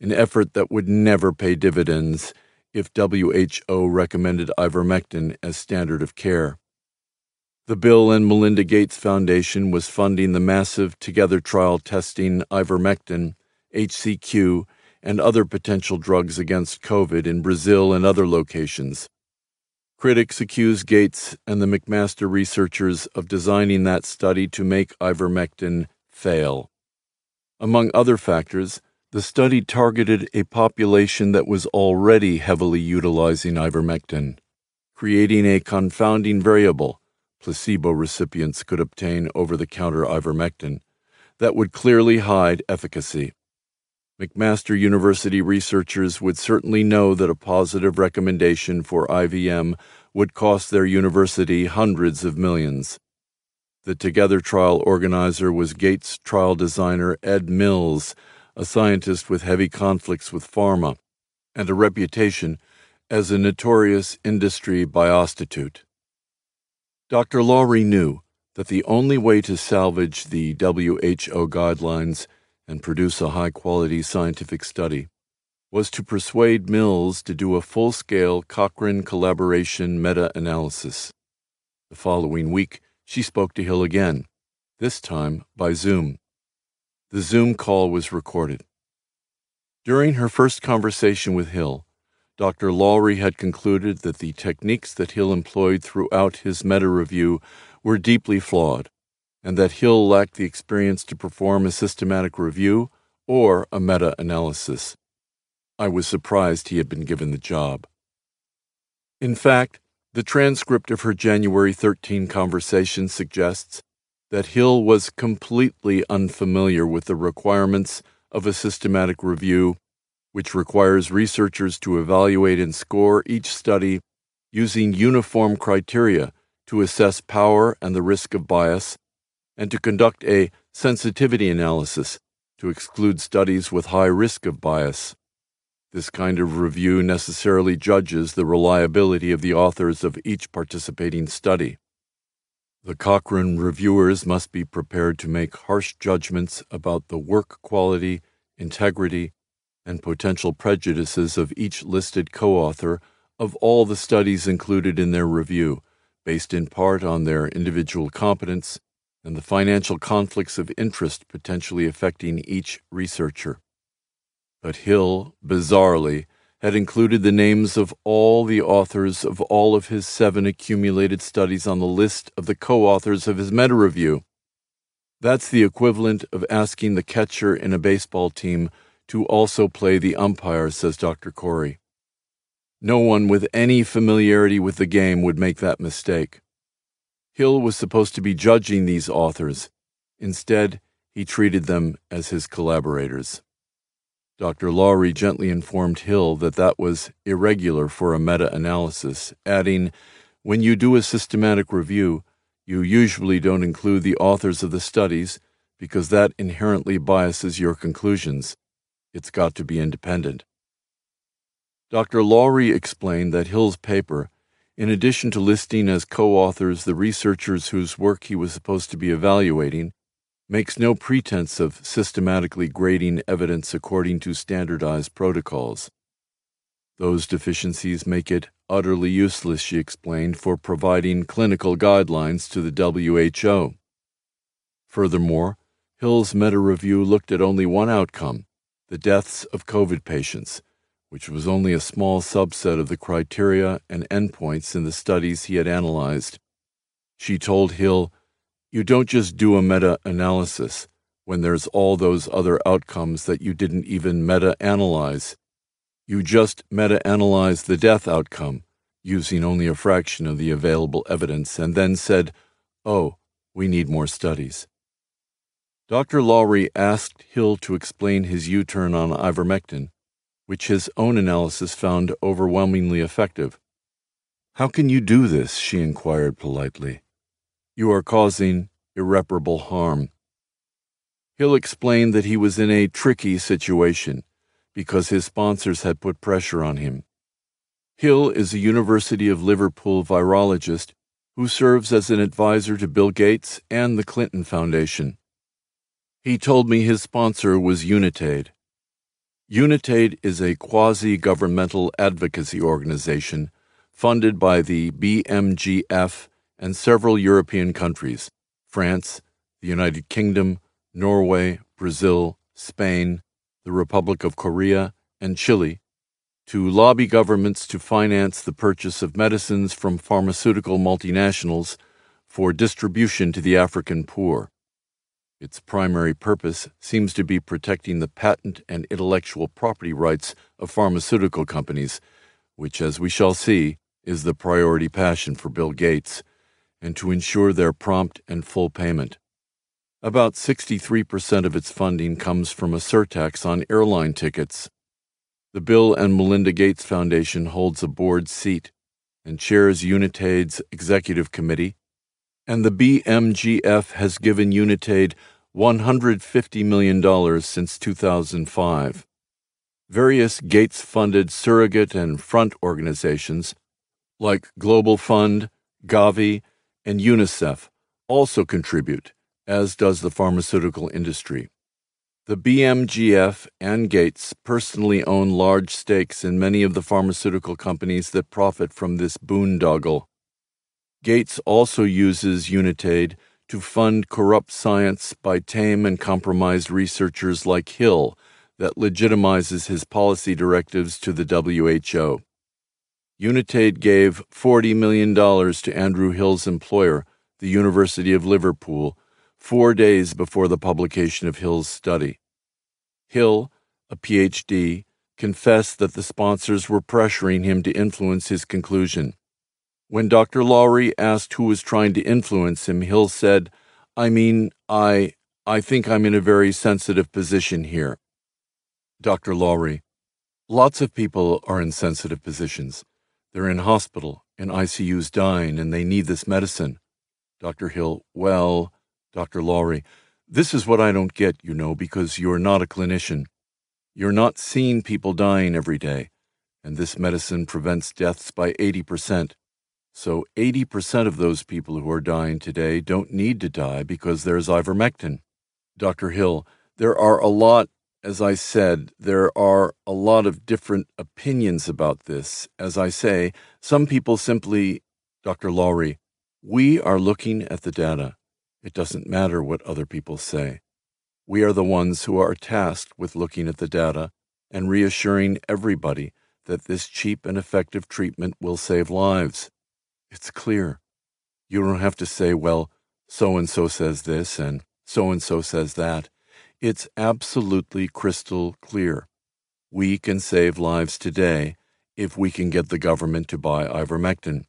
an effort that would never pay dividends if W H O recommended ivermectin as standard of care. The Bill and Melinda Gates Foundation was funding the massive Together Trial testing ivermectin, H C Q, and other potential drugs against COVID in Brazil and other locations. Critics accuse Gates and the McMaster researchers of designing that study to make ivermectin fail. Among other factors, the study targeted a population that was already heavily utilizing ivermectin, creating a confounding variable placebo recipients could obtain over-the-counter ivermectin that would clearly hide efficacy. McMaster University researchers would certainly know that a positive recommendation for I V M would cost their university hundreds of millions. The Together trial organizer was Gates trial designer Ed Mills, a scientist with heavy conflicts with pharma, and a reputation as a notorious industry biostitute. Doctor Lawrie knew that the only way to salvage the W H O guidelines and produce a high-quality scientific study was to persuade Mills to do a full-scale Cochrane Collaboration meta-analysis. The following week, she spoke to Hill again, this time by Zoom. The Zoom call was recorded. During her first conversation with Hill, Doctor Lawrie had concluded that the techniques that Hill employed throughout his meta-review were deeply flawed, and that Hill lacked the experience to perform a systematic review or a meta-analysis. I was surprised he had been given the job. In fact, the transcript of her January thirteenth conversation suggests that Hill was completely unfamiliar with the requirements of a systematic review, which requires researchers to evaluate and score each study using uniform criteria to assess power and the risk of bias, and to conduct a sensitivity analysis to exclude studies with high risk of bias. This kind of review necessarily judges the reliability of the authors of each participating study. The Cochrane reviewers must be prepared to make harsh judgments about the work quality, integrity, and potential prejudices of each listed co-author of all the studies included in their review, based in part on their individual competence and the financial conflicts of interest potentially affecting each researcher. But Hill, bizarrely, had included the names of all the authors of all of his seven accumulated studies on the list of the co-authors of his meta-review. That's the equivalent of asking the catcher in a baseball team to also play the umpire, says Doctor Corey. No one with any familiarity with the game would make that mistake. Hill was supposed to be judging these authors. Instead, he treated them as his collaborators. Doctor Lawrie gently informed Hill that that was irregular for a meta-analysis, adding, "When you do a systematic review, you usually don't include the authors of the studies because that inherently biases your conclusions. It's got to be independent." Doctor Lawrie explained that Hill's paper, in addition to listing as co-authors the researchers whose work he was supposed to be evaluating, makes no pretense of systematically grading evidence according to standardized protocols. Those deficiencies make it utterly useless, she explained, for providing clinical guidelines to the W H O. Furthermore, Hill's meta-review looked at only one outcome, the deaths of COVID patients, which was only a small subset of the criteria and endpoints in the studies he had analyzed. She told Hill, "You don't just do a meta-analysis when there's all those other outcomes that you didn't even meta-analyze. You just meta-analyze the death outcome, using only a fraction of the available evidence, and then said, 'Oh, we need more studies.'" Doctor Lawrie asked Hill to explain his U-turn on ivermectin, which his own analysis found overwhelmingly effective. "How can you do this?" she inquired politely. "You are causing irreparable harm." Hill explained that he was in a tricky situation because his sponsors had put pressure on him. Hill is a University of Liverpool virologist who serves as an advisor to Bill Gates and the Clinton Foundation. He told me his sponsor was Unitaid. Unitaid is a quasi-governmental advocacy organization funded by the B M G F and several European countries, France, the United Kingdom, Norway, Brazil, Spain, the Republic of Korea, and Chile, to lobby governments to finance the purchase of medicines from pharmaceutical multinationals for distribution to the African poor. Its primary purpose seems to be protecting the patent and intellectual property rights of pharmaceutical companies, which, as we shall see, is the priority passion for Bill Gates, and to ensure their prompt and full payment. About sixty-three percent of its funding comes from a surtax on airline tickets. The Bill and Melinda Gates Foundation holds a board seat and chairs Unitaid's executive committee, and the B M G F has given Unitaid one hundred fifty million dollars since two thousand five. Various Gates-funded surrogate and front organizations, like Global Fund, Gavi, and UNICEF, also contribute, as does the pharmaceutical industry. The B M G F and Gates personally own large stakes in many of the pharmaceutical companies that profit from this boondoggle. Gates also uses Unitaid to fund corrupt science by tame and compromised researchers like Hill that legitimizes his policy directives to the W H O. Unitaid gave forty million dollars to Andrew Hill's employer, the University of Liverpool, four days before the publication of Hill's study. Hill, a P H D, confessed that the sponsors were pressuring him to influence his conclusion. When Doctor Lawrie asked who was trying to influence him, Hill said, I mean, I, I think I'm in a very sensitive position here. Doctor Lawrie, lots of people are in sensitive positions. They're in hospital, in I C Us dying, and they need this medicine. Doctor Hill, well, Doctor Lawrie, this is what I don't get, you know, because you're not a clinician. You're not seeing people dying every day, and this medicine prevents deaths by eighty percent. So eighty percent of those people who are dying today don't need to die because there's ivermectin. Doctor Hill, there are a lot, as I said, there are a lot of different opinions about this. As I say, some people simply, Doctor Lawrie, we are looking at the data. It doesn't matter what other people say. We are the ones who are tasked with looking at the data and reassuring everybody that this cheap and effective treatment will save lives. It's clear. You don't have to say, well, so-and-so says this and so-and-so says that. It's absolutely crystal clear. We can save lives today if we can get the government to buy ivermectin.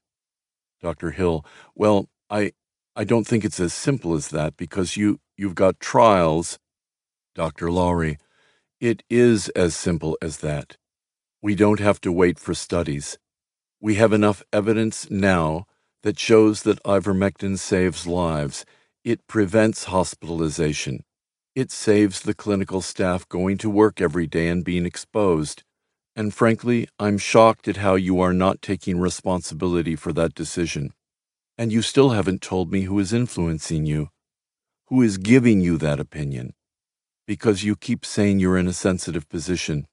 Doctor Hill, well, I, I don't think it's as simple as that because you, you've got trials. Doctor Lawrie, it is as simple as that. We don't have to wait for studies. We have enough evidence now that shows that ivermectin saves lives. It prevents hospitalization. It saves the clinical staff going to work every day and being exposed. And frankly, I'm shocked at how you are not taking responsibility for that decision. And you still haven't told me who is influencing you, who is giving you that opinion, because you keep saying you're in a sensitive position.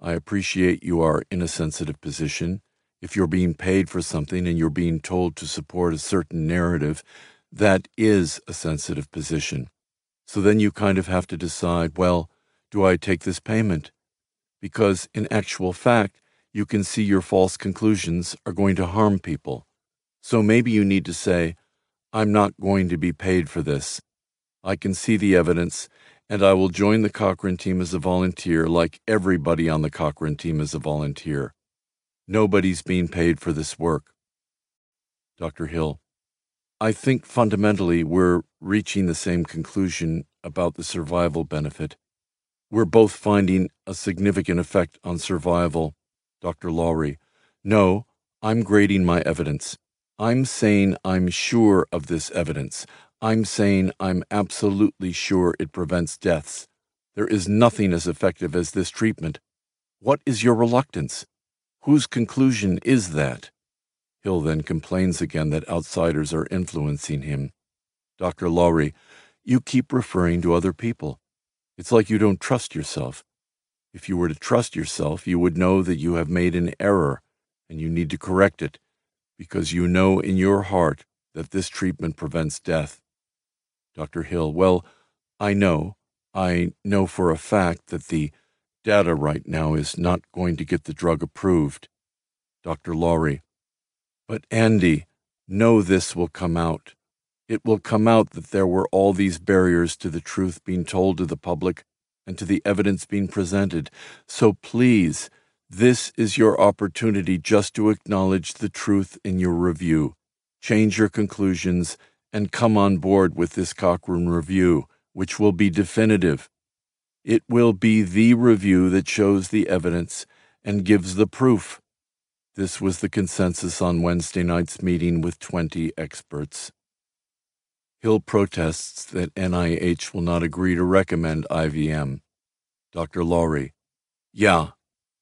I appreciate you are in a sensitive position. If you're being paid for something and you're being told to support a certain narrative, that is a sensitive position. So then you kind of have to decide, well, do I take this payment? Because in actual fact, you can see your false conclusions are going to harm people. So maybe you need to say, I'm not going to be paid for this. I can see the evidence, and I will join the Cochrane team as a volunteer like everybody on the Cochrane team is a volunteer. Nobody's being paid for this work. Doctor Hill, I think fundamentally we're reaching the same conclusion about the survival benefit. We're both finding a significant effect on survival. Doctor Lawrie, no, I'm grading my evidence. I'm saying I'm sure of this evidence. I'm saying I'm absolutely sure it prevents deaths. There is nothing as effective as this treatment. What is your reluctance? Whose conclusion is that? Hill then complains again that outsiders are influencing him. Doctor Lawrie, you keep referring to other people. It's like you don't trust yourself. If you were to trust yourself, you would know that you have made an error and you need to correct it because you know in your heart that this treatment prevents death. Doctor Hill, well, I know. I know for a fact that the data right now is not going to get the drug approved. Doctor Lawrie, but Andy, no, this will come out. It will come out that there were all these barriers to the truth being told to the public and to the evidence being presented. So please, this is your opportunity just to acknowledge the truth in your review. Change your conclusions and come on board with this Cochrane review, which will be definitive. It will be the review that shows the evidence and gives the proof. This was the consensus on Wednesday night's meeting with twenty experts. Hill protests that N I H will not agree to recommend I V M. Doctor Lawrie, yeah,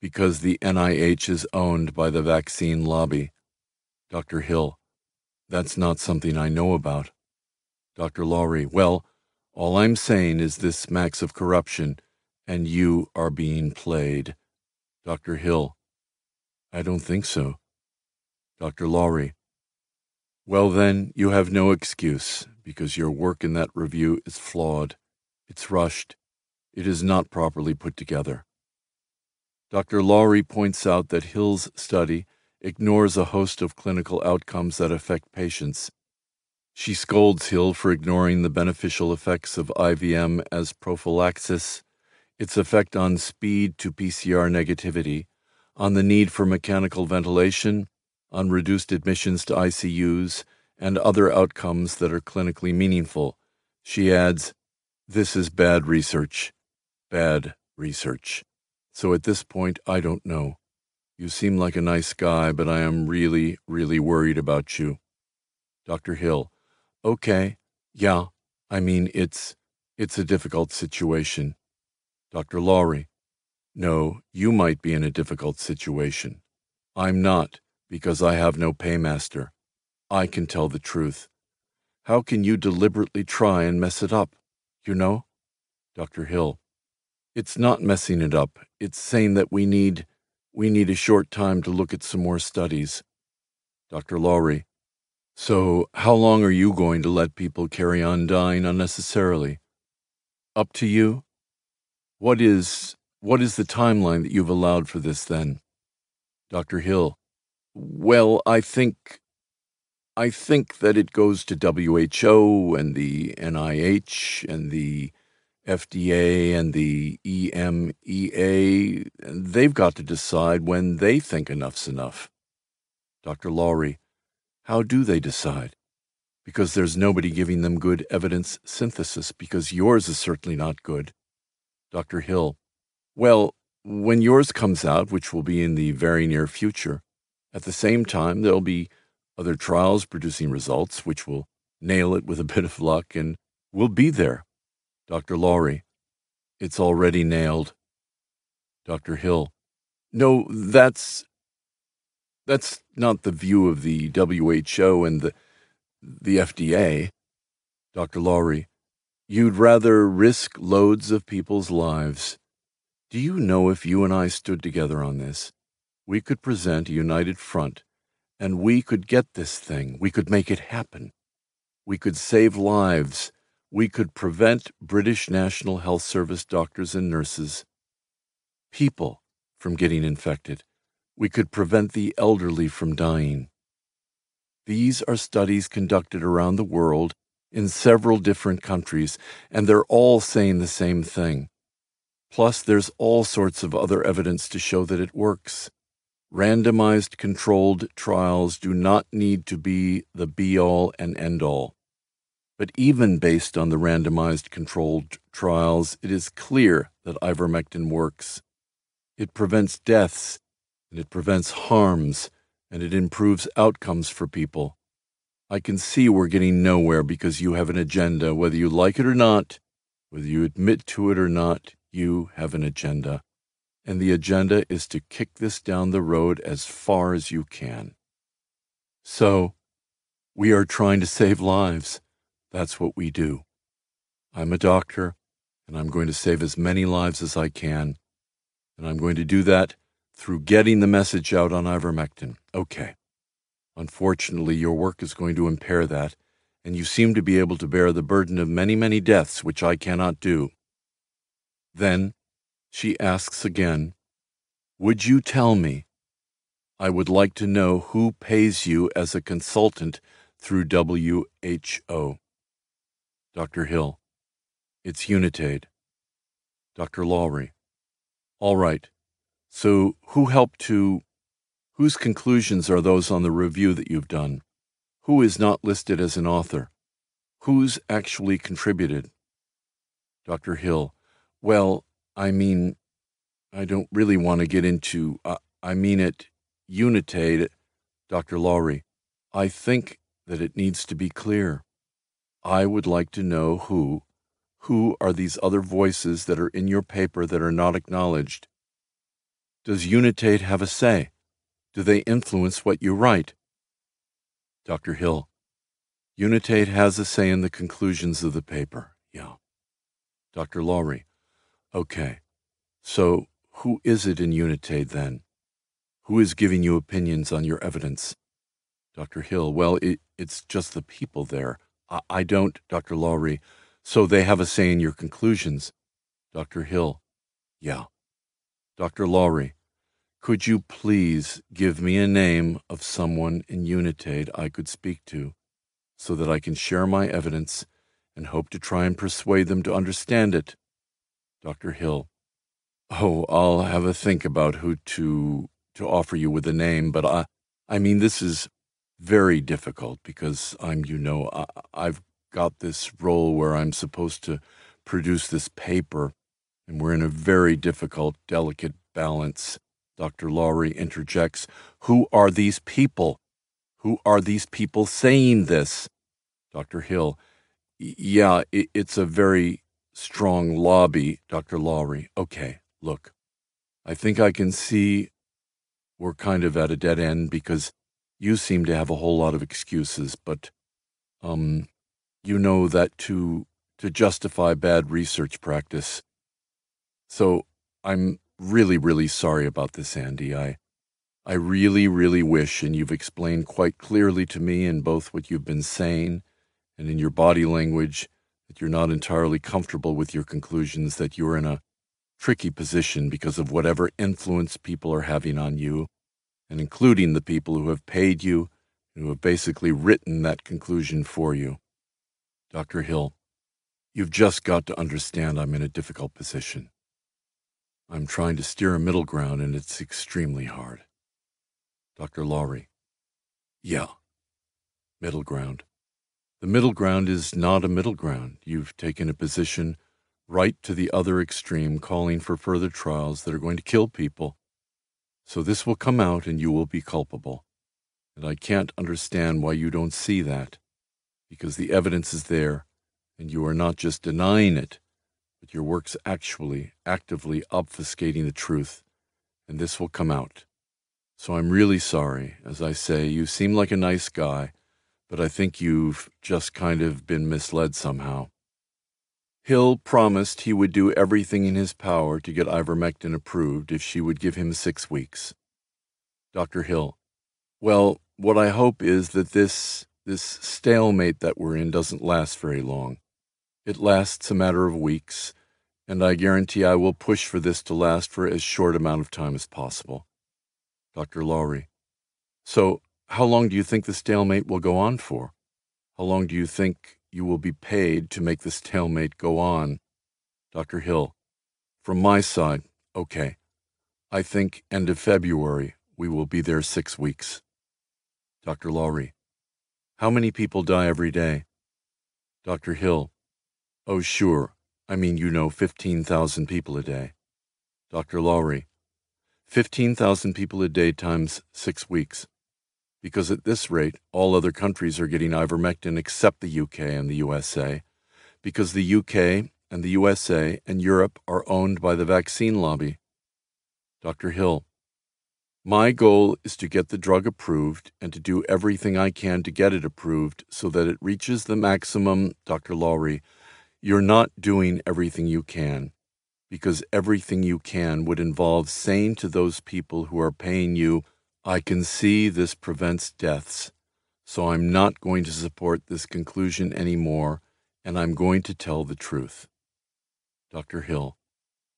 because the N I H is owned by the vaccine lobby. Doctor Hill, that's not something I know about. Doctor Lawrie, well, all I'm saying is this smacks of corruption, and you are being played. Doctor Hill, I don't think so. Doctor Lawrie, well then, you have no excuse, because your work in that review is flawed. It's rushed. It is not properly put together. Doctor Lawrie points out that Hill's study ignores a host of clinical outcomes that affect patients. She scolds Hill for ignoring the beneficial effects of I V M as prophylaxis, its effect on speed to P C R negativity, on the need for mechanical ventilation, on reduced admissions to I C Us, and other outcomes that are clinically meaningful. She adds, "This is bad research. Bad research. So at this point, I don't know. You seem like a nice guy, but I am really, really worried about you." Doctor Hill, okay, yeah, I mean, it's, it's a difficult situation. Doctor Lawrie, no, you might be in a difficult situation. I'm not, because I have no paymaster. I can tell the truth. How can you deliberately try and mess it up, you know? Doctor Hill, it's not messing it up. It's saying that we need, we need a short time to look at some more studies. Doctor Lawrie, so, how long are you going to let people carry on dying unnecessarily? Up to you. What is, what is the timeline that you've allowed for this, then? Doctor Hill, well, I think, I think that it goes to W H O and the N I H and the F D A and the E M E A. They've got to decide when they think enough's enough. Doctor Lawrie, how do they decide? Because there's nobody giving them good evidence synthesis, because yours is certainly not good. Doctor Hill, well, when yours comes out, which will be in the very near future, at the same time there'll be other trials producing results, which will nail it with a bit of luck, and we'll be there. Doctor Lawrie, it's already nailed. Doctor Hill, no, that's... That's not the view of the W H O and the the F D A. Doctor Lawrie, you'd rather risk loads of people's lives. Do you know if you and I stood together on this, we could present a united front, and we could get this thing, we could make it happen. We could save lives, we could prevent British National Health Service doctors and nurses, people from getting infected. We could prevent the elderly from dying. These are studies conducted around the world in several different countries, and they're all saying the same thing. Plus, there's all sorts of other evidence to show that it works. Randomized controlled trials do not need to be the be-all and end-all. But even based on the randomized controlled trials, it is clear that ivermectin works. It prevents deaths, and it prevents harms, and it improves outcomes for people. I can see we're getting nowhere because you have an agenda, whether you like it or not, whether you admit to it or not, you have an agenda. And the agenda is to kick this down the road as far as you can. So, we are trying to save lives. That's what we do. I'm a doctor, and I'm going to save as many lives as I can, and I'm going to do that through getting the message out on ivermectin. Okay. Unfortunately, your work is going to impair that, and you seem to be able to bear the burden of many, many deaths, which I cannot do. Then she asks again, would you tell me? I would like to know who pays you as a consultant through W H O. Doctor Hill, it's Unitaid. Doctor Lawrie, all right. So who helped to, whose conclusions are those on the review that you've done? Who is not listed as an author? Who's actually contributed? Doctor Hill, well, I mean, I don't really want to get into, uh, I mean it, Unitaid, Doctor Lawrie, I think that it needs to be clear. I would like to know who, who are these other voices that are in your paper that are not acknowledged? Does Unitaid have a say? Do they influence what you write? Doctor Hill, Unitaid has a say in the conclusions of the paper, yeah. Doctor Lawrie, okay, so who is it in Unitaid then? Who is giving you opinions on your evidence? Doctor Hill, well, it, it's just the people there. I, I don't, Doctor Lawrie, so they have a say in your conclusions. Doctor Hill, yeah. Doctor Lawrie, could you please give me a name of someone in Unitaid I could speak to, so that I can share my evidence and hope to try and persuade them to understand it? Doctor Hill, oh, I'll have a think about who to to offer you with a name, but I, I mean, this is very difficult because I'm, you know, I, I've got this role where I'm supposed to produce this paper, and we're in a very difficult, delicate balance. Doctor Lawrie interjects, who are these people? Who are these people saying this? Doctor Hill, yeah, it's a very strong lobby, Doctor Lawrie. Okay, look, I think I can see we're kind of at a dead end because you seem to have a whole lot of excuses, but um, you know that to, to justify bad research practice. So I'm really, really sorry about this, Andy. I, I really, really wish, and you've explained quite clearly to me in both what you've been saying and in your body language, that you're not entirely comfortable with your conclusions, that you're in a tricky position because of whatever influence people are having on you, and including the people who have paid you, who have basically written that conclusion for you. Doctor Hill, you've just got to understand I'm in a difficult position. I'm trying to steer a middle ground, and it's extremely hard. Doctor Lawrie, yeah, middle ground. The middle ground is not a middle ground. You've taken a position right to the other extreme, calling for further trials that are going to kill people. So this will come out and you will be culpable. And I can't understand why you don't see that, because the evidence is there and you are not just denying it, but your work's actually actively obfuscating the truth, and this will come out. So I'm really sorry. As I say, you seem like a nice guy, but I think you've just kind of been misled somehow. Hill promised he would do everything in his power to get ivermectin approved if she would give him six weeks. Doctor Hill, well, what I hope is that this, this stalemate that we're in doesn't last very long. It lasts a matter of weeks, and I guarantee I will push for this to last for as short amount of time as possible. Doctor Lawrie, so how long do you think the stalemate will go on for? How long do you think you will be paid to make the stalemate go on? Doctor Hill, from my side, okay. I think end of February, we will be there six weeks. Doctor Lawrie, how many people die every day? Doctor Hill, oh sure, I mean you know fifteen thousand people a day. Doctor Lawrie, fifteen thousand people a day times six weeks, because at this rate, all other countries are getting ivermectin except the U K and the U S A, because the U K and the U S A and Europe are owned by the vaccine lobby. Doctor Hill, my goal is to get the drug approved and to do everything I can to get it approved so that it reaches the maximum. Doctor Lawrie, you're not doing everything you can, because everything you can would involve saying to those people who are paying you, I can see this prevents deaths, so I'm not going to support this conclusion anymore, and I'm going to tell the truth. Doctor Hill,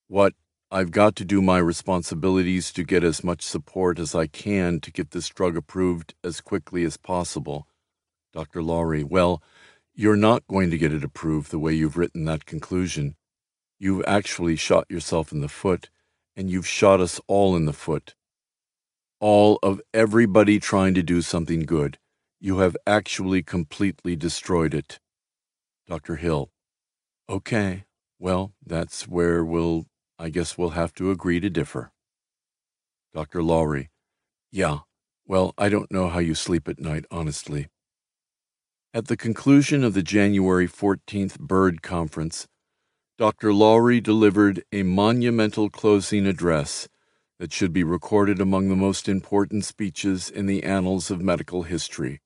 what? I've got to do my responsibilities to get as much support as I can to get this drug approved as quickly as possible. Doctor Lawrie, well, you're not going to get it approved the way you've written that conclusion. You've actually shot yourself in the foot, and you've shot us all in the foot. All of everybody trying to do something good. You have actually completely destroyed it. Doctor Hill. Okay, well, that's where we'll, I guess we'll have to agree to differ. Doctor Lawrie. Yeah, well, I don't know how you sleep at night, honestly. At the conclusion of the January fourteenth Bird Conference, Doctor Lawrie delivered a monumental closing address that should be recorded among the most important speeches in the annals of medical history.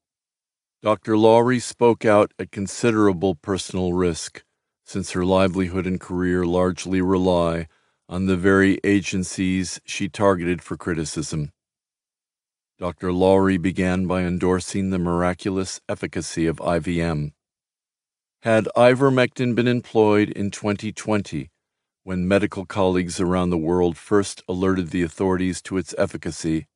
Doctor Lawrie spoke out at considerable personal risk, since her livelihood and career largely rely on the very agencies she targeted for criticism. Doctor Lawrie began by endorsing the miraculous efficacy of I V M. Had ivermectin been employed in twenty twenty, when medical colleagues around the world first alerted the authorities to its efficacy,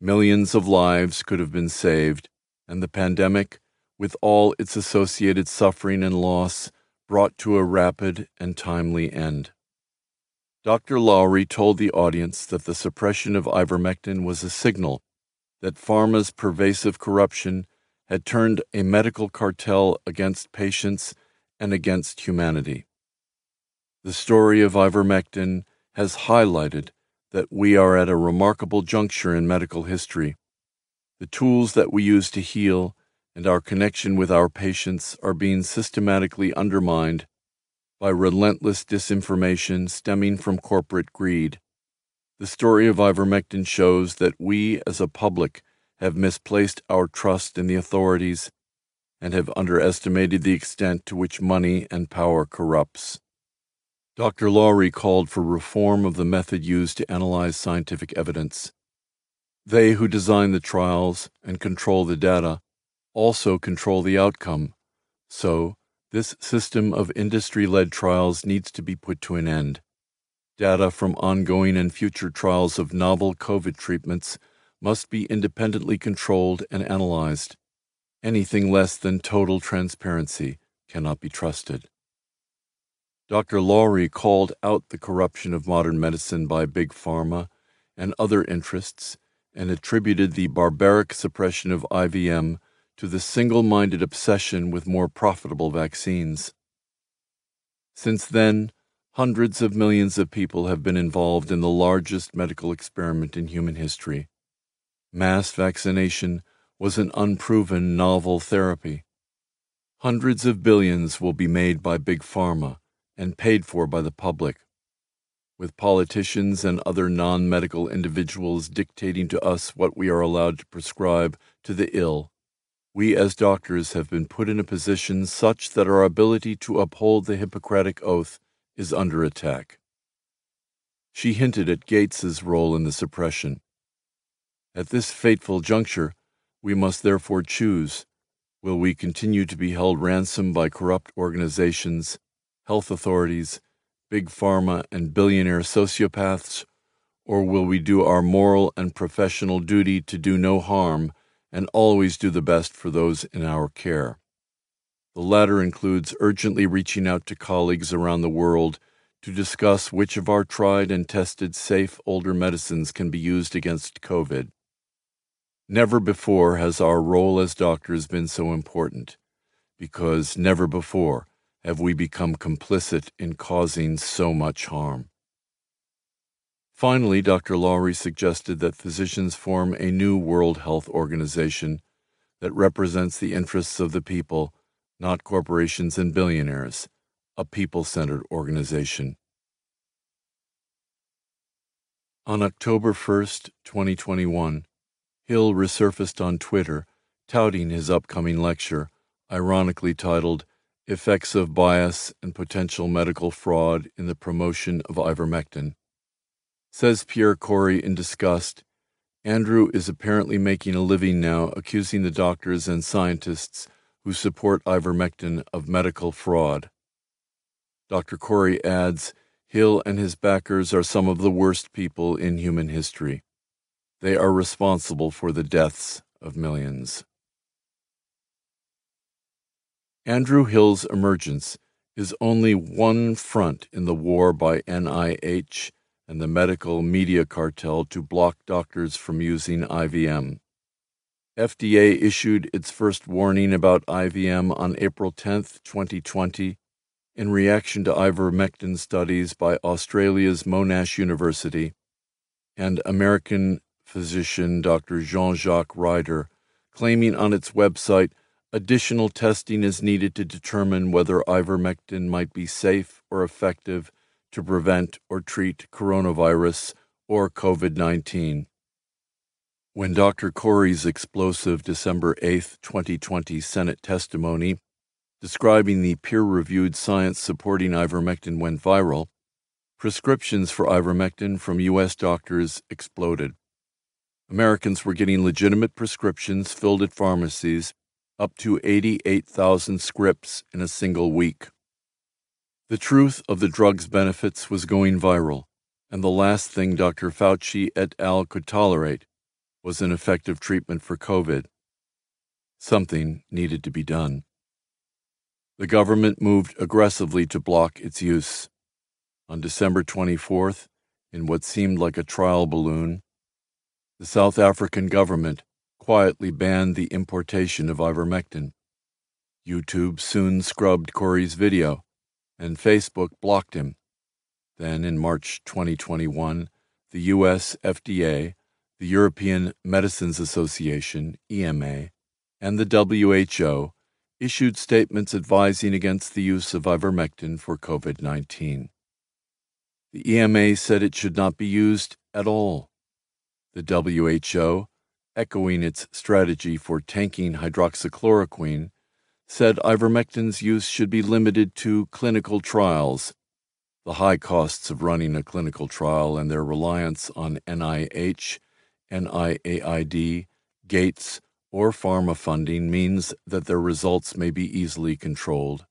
millions of lives could have been saved, and the pandemic, with all its associated suffering and loss, brought to a rapid and timely end. Doctor Lawrie told the audience that the suppression of ivermectin was a signal that pharma's pervasive corruption had turned a medical cartel against patients and against humanity. The story of ivermectin has highlighted that we are at a remarkable juncture in medical history. The tools that we use to heal and our connection with our patients are being systematically undermined by relentless disinformation stemming from corporate greed. The story of ivermectin shows that we as a public have misplaced our trust in the authorities and have underestimated the extent to which money and power corrupts. Doctor Lawrie called for reform of the method used to analyze scientific evidence. They who design the trials and control the data also control the outcome. So, this system of industry-led trials needs to be put to an end. Data from ongoing and future trials of novel COVID treatments must be independently controlled and analyzed. Anything less than total transparency cannot be trusted. Doctor Lawrie called out the corruption of modern medicine by Big Pharma and other interests and attributed the barbaric suppression of I V M to the single-minded obsession with more profitable vaccines. Since then, hundreds of millions of people have been involved in the largest medical experiment in human history. Mass vaccination was an unproven novel therapy. Hundreds of billions will be made by Big Pharma and paid for by the public, with politicians and other non-medical individuals dictating to us what we are allowed to prescribe to the ill. We as doctors have been put in a position such that our ability to uphold the Hippocratic Oath is under attack. She hinted at Gates's role in the suppression. At this fateful juncture, we must therefore choose. Will we continue to be held ransom by corrupt organizations, health authorities, Big Pharma, and billionaire sociopaths, or will we do our moral and professional duty to do no harm and always do the best for those in our care? The latter includes urgently reaching out to colleagues around the world to discuss which of our tried and tested safe older medicines can be used against COVID. Never before has our role as doctors been so important, because never before have we become complicit in causing so much harm. Finally, Doctor Lawrie suggested that physicians form a new World Health Organization that represents the interests of the people, not corporations and billionaires, a people-centered organization. On October first, twenty twenty-one, Hill resurfaced on Twitter, touting his upcoming lecture, ironically titled Effects of Bias and Potential Medical Fraud in the Promotion of Ivermectin. Says Pierre Corey in disgust, Andrew is apparently making a living now accusing the doctors and scientists who support ivermectin of medical fraud. Doctor Corey adds, Hill and his backers are some of the worst people in human history. They are responsible for the deaths of millions. Andrew Hill's emergence is only one front in the war by N I H and the medical media cartel to block doctors from using I V M. F D A issued its first warning about I V M on April tenth, twenty twenty, in reaction to ivermectin studies by Australia's Monash University and American physician Doctor Jean-Jacques Ryder, claiming on its website additional testing is needed to determine whether ivermectin might be safe or effective to prevent or treat coronavirus or COVID nineteen. When Doctor Corey's explosive December eighth, twenty twenty Senate testimony describing the peer-reviewed science supporting ivermectin went viral, prescriptions for ivermectin from U S doctors exploded. Americans were getting legitimate prescriptions filled at pharmacies, up to eighty-eight thousand scripts in a single week. The truth of the drug's benefits was going viral, and the last thing Doctor Fauci et al. Could tolerate was an effective treatment for COVID. Something needed to be done. The government moved aggressively to block its use. On December twenty-fourth, in what seemed like a trial balloon, the South African government quietly banned the importation of ivermectin. YouTube soon scrubbed Corey's video, and Facebook blocked him. Then, in March twenty twenty-one, the U S F D A, the European Medicines Association, E M A, and the W H O issued statements advising against the use of ivermectin for COVID nineteen. The E M A said it should not be used at all. The W H O, echoing its strategy for tanking hydroxychloroquine, said ivermectin's use should be limited to clinical trials. The high costs of running a clinical trial and their reliance on N I H, N I A I D, Gates, or pharma funding means that their results may be easily controlled.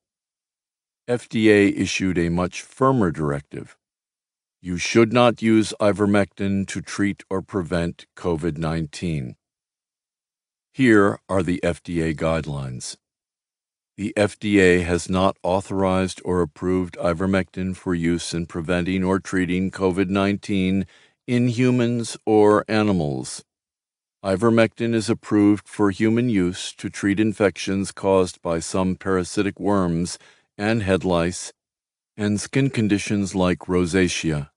F D A issued a much firmer directive. You should not use ivermectin to treat or prevent COVID nineteen. Here are the F D A guidelines. The F D A has not authorized or approved ivermectin for use in preventing or treating COVID nineteen in humans or animals. Ivermectin is approved for human use to treat infections caused by some parasitic worms and head lice, and skin conditions like rosacea.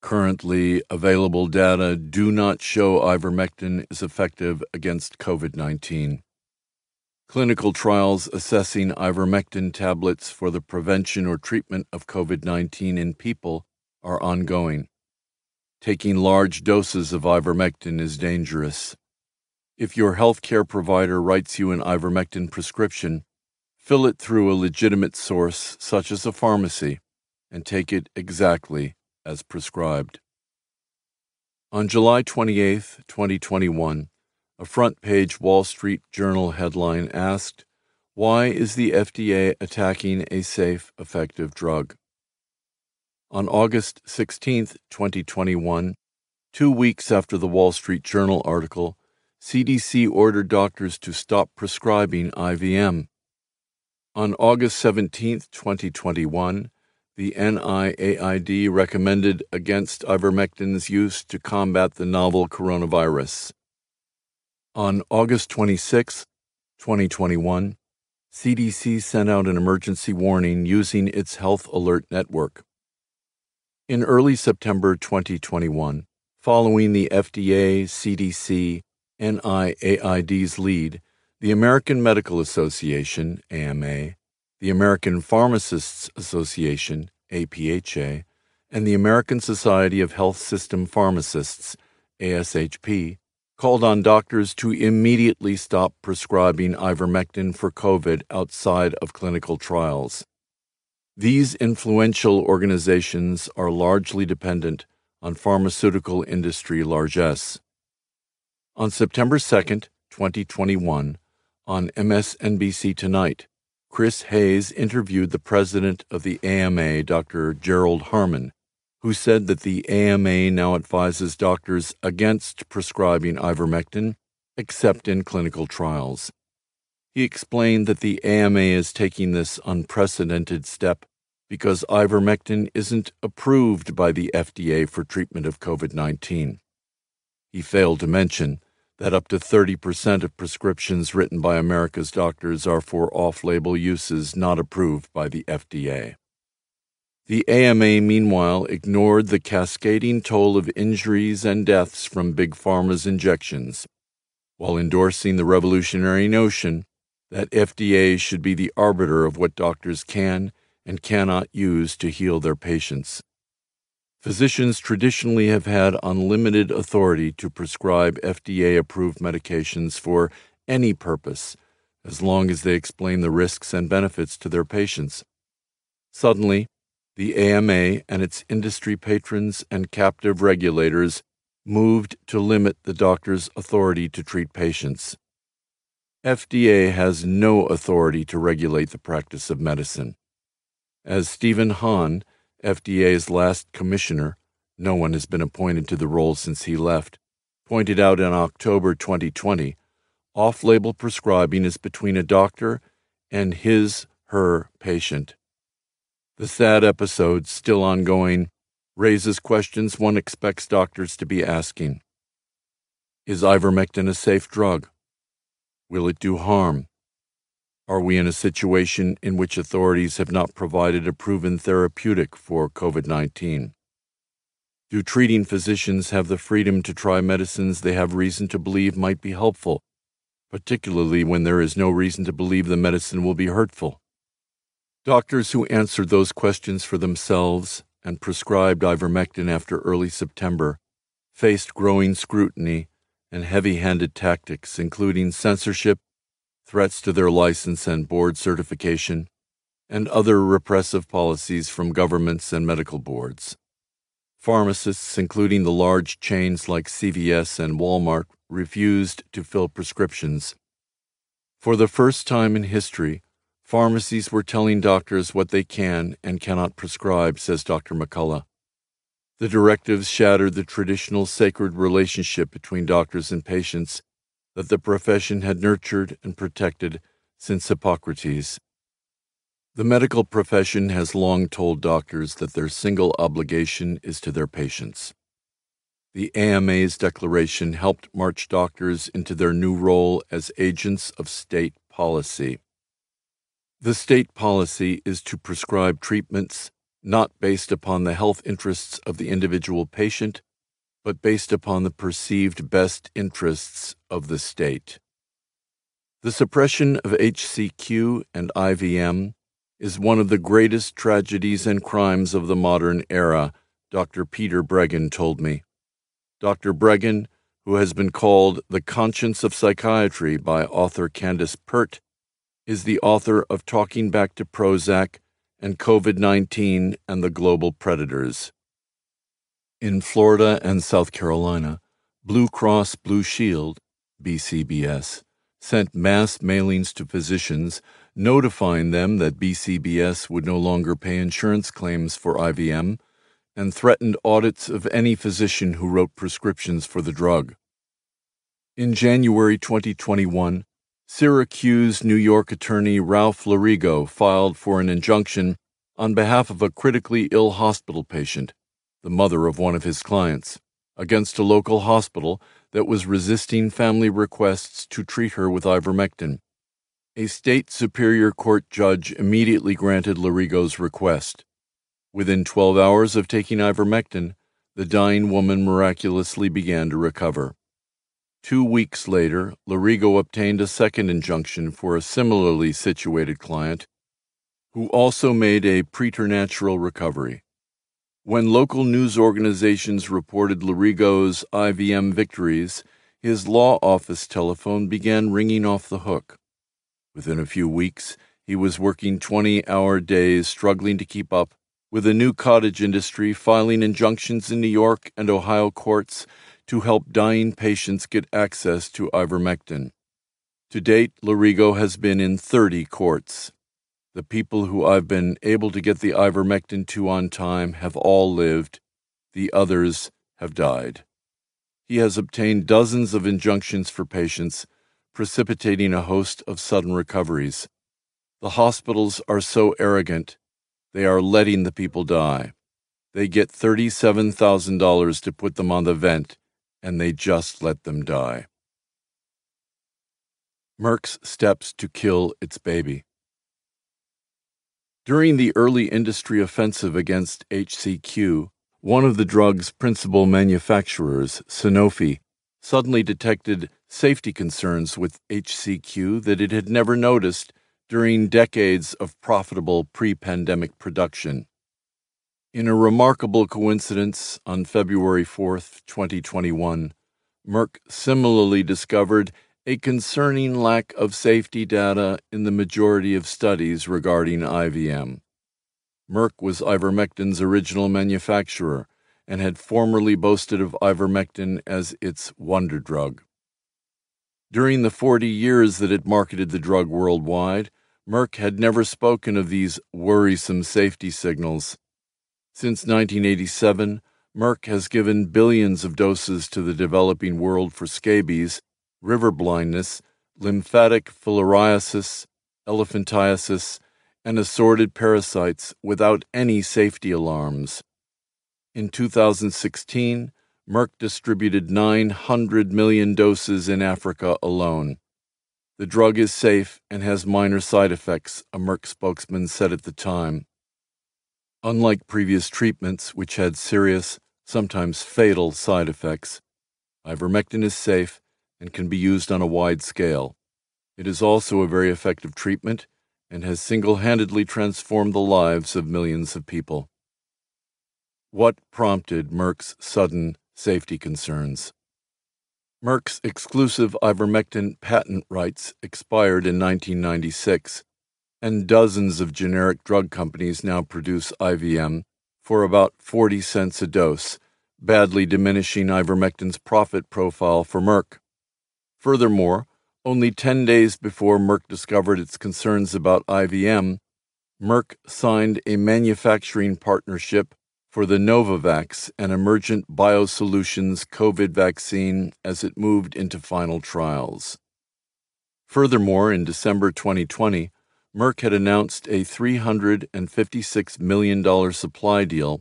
Currently available data do not show ivermectin is effective against COVID nineteen. Clinical trials assessing ivermectin tablets for the prevention or treatment of COVID nineteen in people are ongoing. Taking large doses of ivermectin is dangerous. If your healthcare provider writes you an ivermectin prescription, fill it through a legitimate source such as a pharmacy and take it exactly as prescribed. On July twenty-eighth, twenty twenty-one, a front-page Wall Street Journal headline asked, "Why is the F D A attacking a safe, effective drug?" On August sixteenth, twenty twenty-one, two weeks after the Wall Street Journal article, C D C ordered doctors to stop prescribing I V M. On August seventeenth, twenty twenty-one, the N I A I D recommended against ivermectin's use to combat the novel coronavirus. On August twenty-sixth, twenty twenty-one, C D C sent out an emergency warning using its Health Alert Network. In early September twenty twenty-one, following the F D A, C D C, N I A I D's lead, the American Medical Association, A M A, the American Pharmacists Association, A P H A, and the American Society of Health System Pharmacists, A S H P, called on doctors to immediately stop prescribing ivermectin for COVID outside of clinical trials. These influential organizations are largely dependent on pharmaceutical industry largesse. On September second, twenty twenty-one, on M S N B C Tonight, Chris Hayes interviewed the president of the A M A, Doctor Gerald Harmon, who said that the A M A now advises doctors against prescribing ivermectin, except in clinical trials. He explained that the A M A is taking this unprecedented step because ivermectin isn't approved by the F D A for treatment of COVID nineteen. He failed to mention that up to thirty percent of prescriptions written by America's doctors are for off-label uses not approved by the F D A. The A M A, meanwhile, ignored the cascading toll of injuries and deaths from Big Pharma's injections, while endorsing the revolutionary notion that F D A should be the arbiter of what doctors can and cannot use to heal their patients. Physicians traditionally have had unlimited authority to prescribe F D A-approved medications for any purpose, as long as they explain the risks and benefits to their patients. Suddenly, the A M A and its industry patrons and captive regulators moved to limit the doctor's authority to treat patients. F D A has no authority to regulate the practice of medicine. As Stephen Hahn, F D A's last commissioner, no one has been appointed to the role since he left, pointed out in October twenty twenty, off-label prescribing is between a doctor and his, her patient. The sad episode, still ongoing, raises questions one expects doctors to be asking. Is ivermectin a safe drug? Will it do harm? Are we in a situation in which authorities have not provided a proven therapeutic for COVID nineteen? Do treating physicians have the freedom to try medicines they have reason to believe might be helpful, particularly when there is no reason to believe the medicine will be hurtful? Doctors who answered those questions for themselves and prescribed ivermectin after early September faced growing scrutiny and heavy-handed tactics, including censorship, threats to their license and board certification, and other repressive policies from governments and medical boards. Pharmacists, including the large chains like C V S and Walmart, refused to fill prescriptions. For the first time in history, pharmacies were telling doctors what they can and cannot prescribe, says Doctor McCullough. The directives shattered the traditional sacred relationship between doctors and patients that the profession had nurtured and protected since Hippocrates. The medical profession has long told doctors that their single obligation is to their patients. The A M A's declaration helped march doctors into their new role as agents of state policy. The state policy is to prescribe treatments not based upon the health interests of the individual patient, but based upon the perceived best interests of the state. The suppression of H C Q and I V M is one of the greatest tragedies and crimes of the modern era, Doctor Peter Bregan told me. Doctor Bregan, who has been called the conscience of psychiatry by author Candace Pert, is the author of Talking Back to Prozac and COVID nineteen and the Global Predators. In Florida and South Carolina, Blue Cross Blue Shield, B C B S, sent mass mailings to physicians notifying them that B C B S would no longer pay insurance claims for I V M and threatened audits of any physician who wrote prescriptions for the drug. In January twenty twenty-one, Syracuse, New York attorney Ralph Larigo filed for an injunction on behalf of a critically ill hospital patient, the mother of one of his clients, against a local hospital that was resisting family requests to treat her with ivermectin. A state superior court judge immediately granted Larigo's request. Within twelve hours of taking ivermectin, the dying woman miraculously began to recover. Two weeks later, Larigo obtained a second injunction for a similarly situated client, who also made a preternatural recovery. When local news organizations reported Larigo's I V M victories, his law office telephone began ringing off the hook. Within a few weeks, he was working twenty-hour days, struggling to keep up with a new cottage industry, filing injunctions in New York and Ohio courts to help dying patients get access to ivermectin. To date, Larigo has been in thirty courts. The people who I've been able to get the ivermectin to on time have all lived. The others have died. He has obtained dozens of injunctions for patients, precipitating a host of sudden recoveries. The hospitals are so arrogant, they are letting the people die. They get thirty-seven thousand dollars to put them on the vent, and they just let them die. Merck's steps to kill its baby. During the early industry offensive against H C Q, one of the drug's principal manufacturers, Sanofi, suddenly detected safety concerns with H C Q that it had never noticed during decades of profitable pre-pandemic production. In a remarkable coincidence, on February fourth, twenty twenty-one, Merck similarly discovered a concerning lack of safety data in the majority of studies regarding I V M. Merck was ivermectin's original manufacturer and had formerly boasted of ivermectin as its wonder drug. During the forty years that it marketed the drug worldwide, Merck had never spoken of these worrisome safety signals. Since nineteen eighty-seven, Merck has given billions of doses to the developing world for scabies, river blindness, lymphatic filariasis, elephantiasis, and assorted parasites without any safety alarms. In two thousand sixteen, Merck distributed nine hundred million doses in Africa alone. The drug is safe and has minor side effects, a Merck spokesman said at the time. Unlike previous treatments, which had serious, sometimes fatal side effects, ivermectin is safe and can be used on a wide scale. It is also a very effective treatment and has single-handedly transformed the lives of millions of people. What prompted Merck's sudden safety concerns? Merck's exclusive ivermectin patent rights expired in nineteen ninety-six, and dozens of generic drug companies now produce I V M for about forty cents a dose, badly diminishing ivermectin's profit profile for Merck. Furthermore, only ten days before Merck discovered its concerns about I V M, Merck signed a manufacturing partnership for the Novavax and Emergent BioSolutions COVID vaccine as it moved into final trials. Furthermore, in December twenty twenty, Merck had announced a three hundred fifty-six million dollars supply deal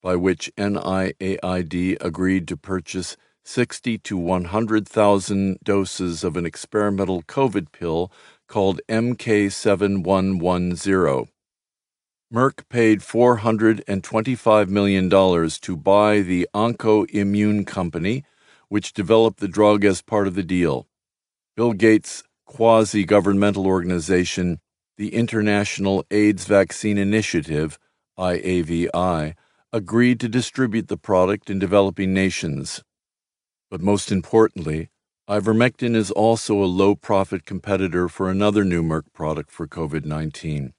by which N I A I D agreed to purchase sixty to one hundred thousand doses of an experimental COVID pill called M K seven one one zero. Merck paid four hundred twenty-five million dollars to buy the OncoImmune Company, which developed the drug as part of the deal. Bill Gates' quasi-governmental organization, the International AIDS Vaccine Initiative, I A V I, agreed to distribute the product in developing nations. But most importantly, ivermectin is also a low-profit competitor for another new Merck product for COVID nineteen.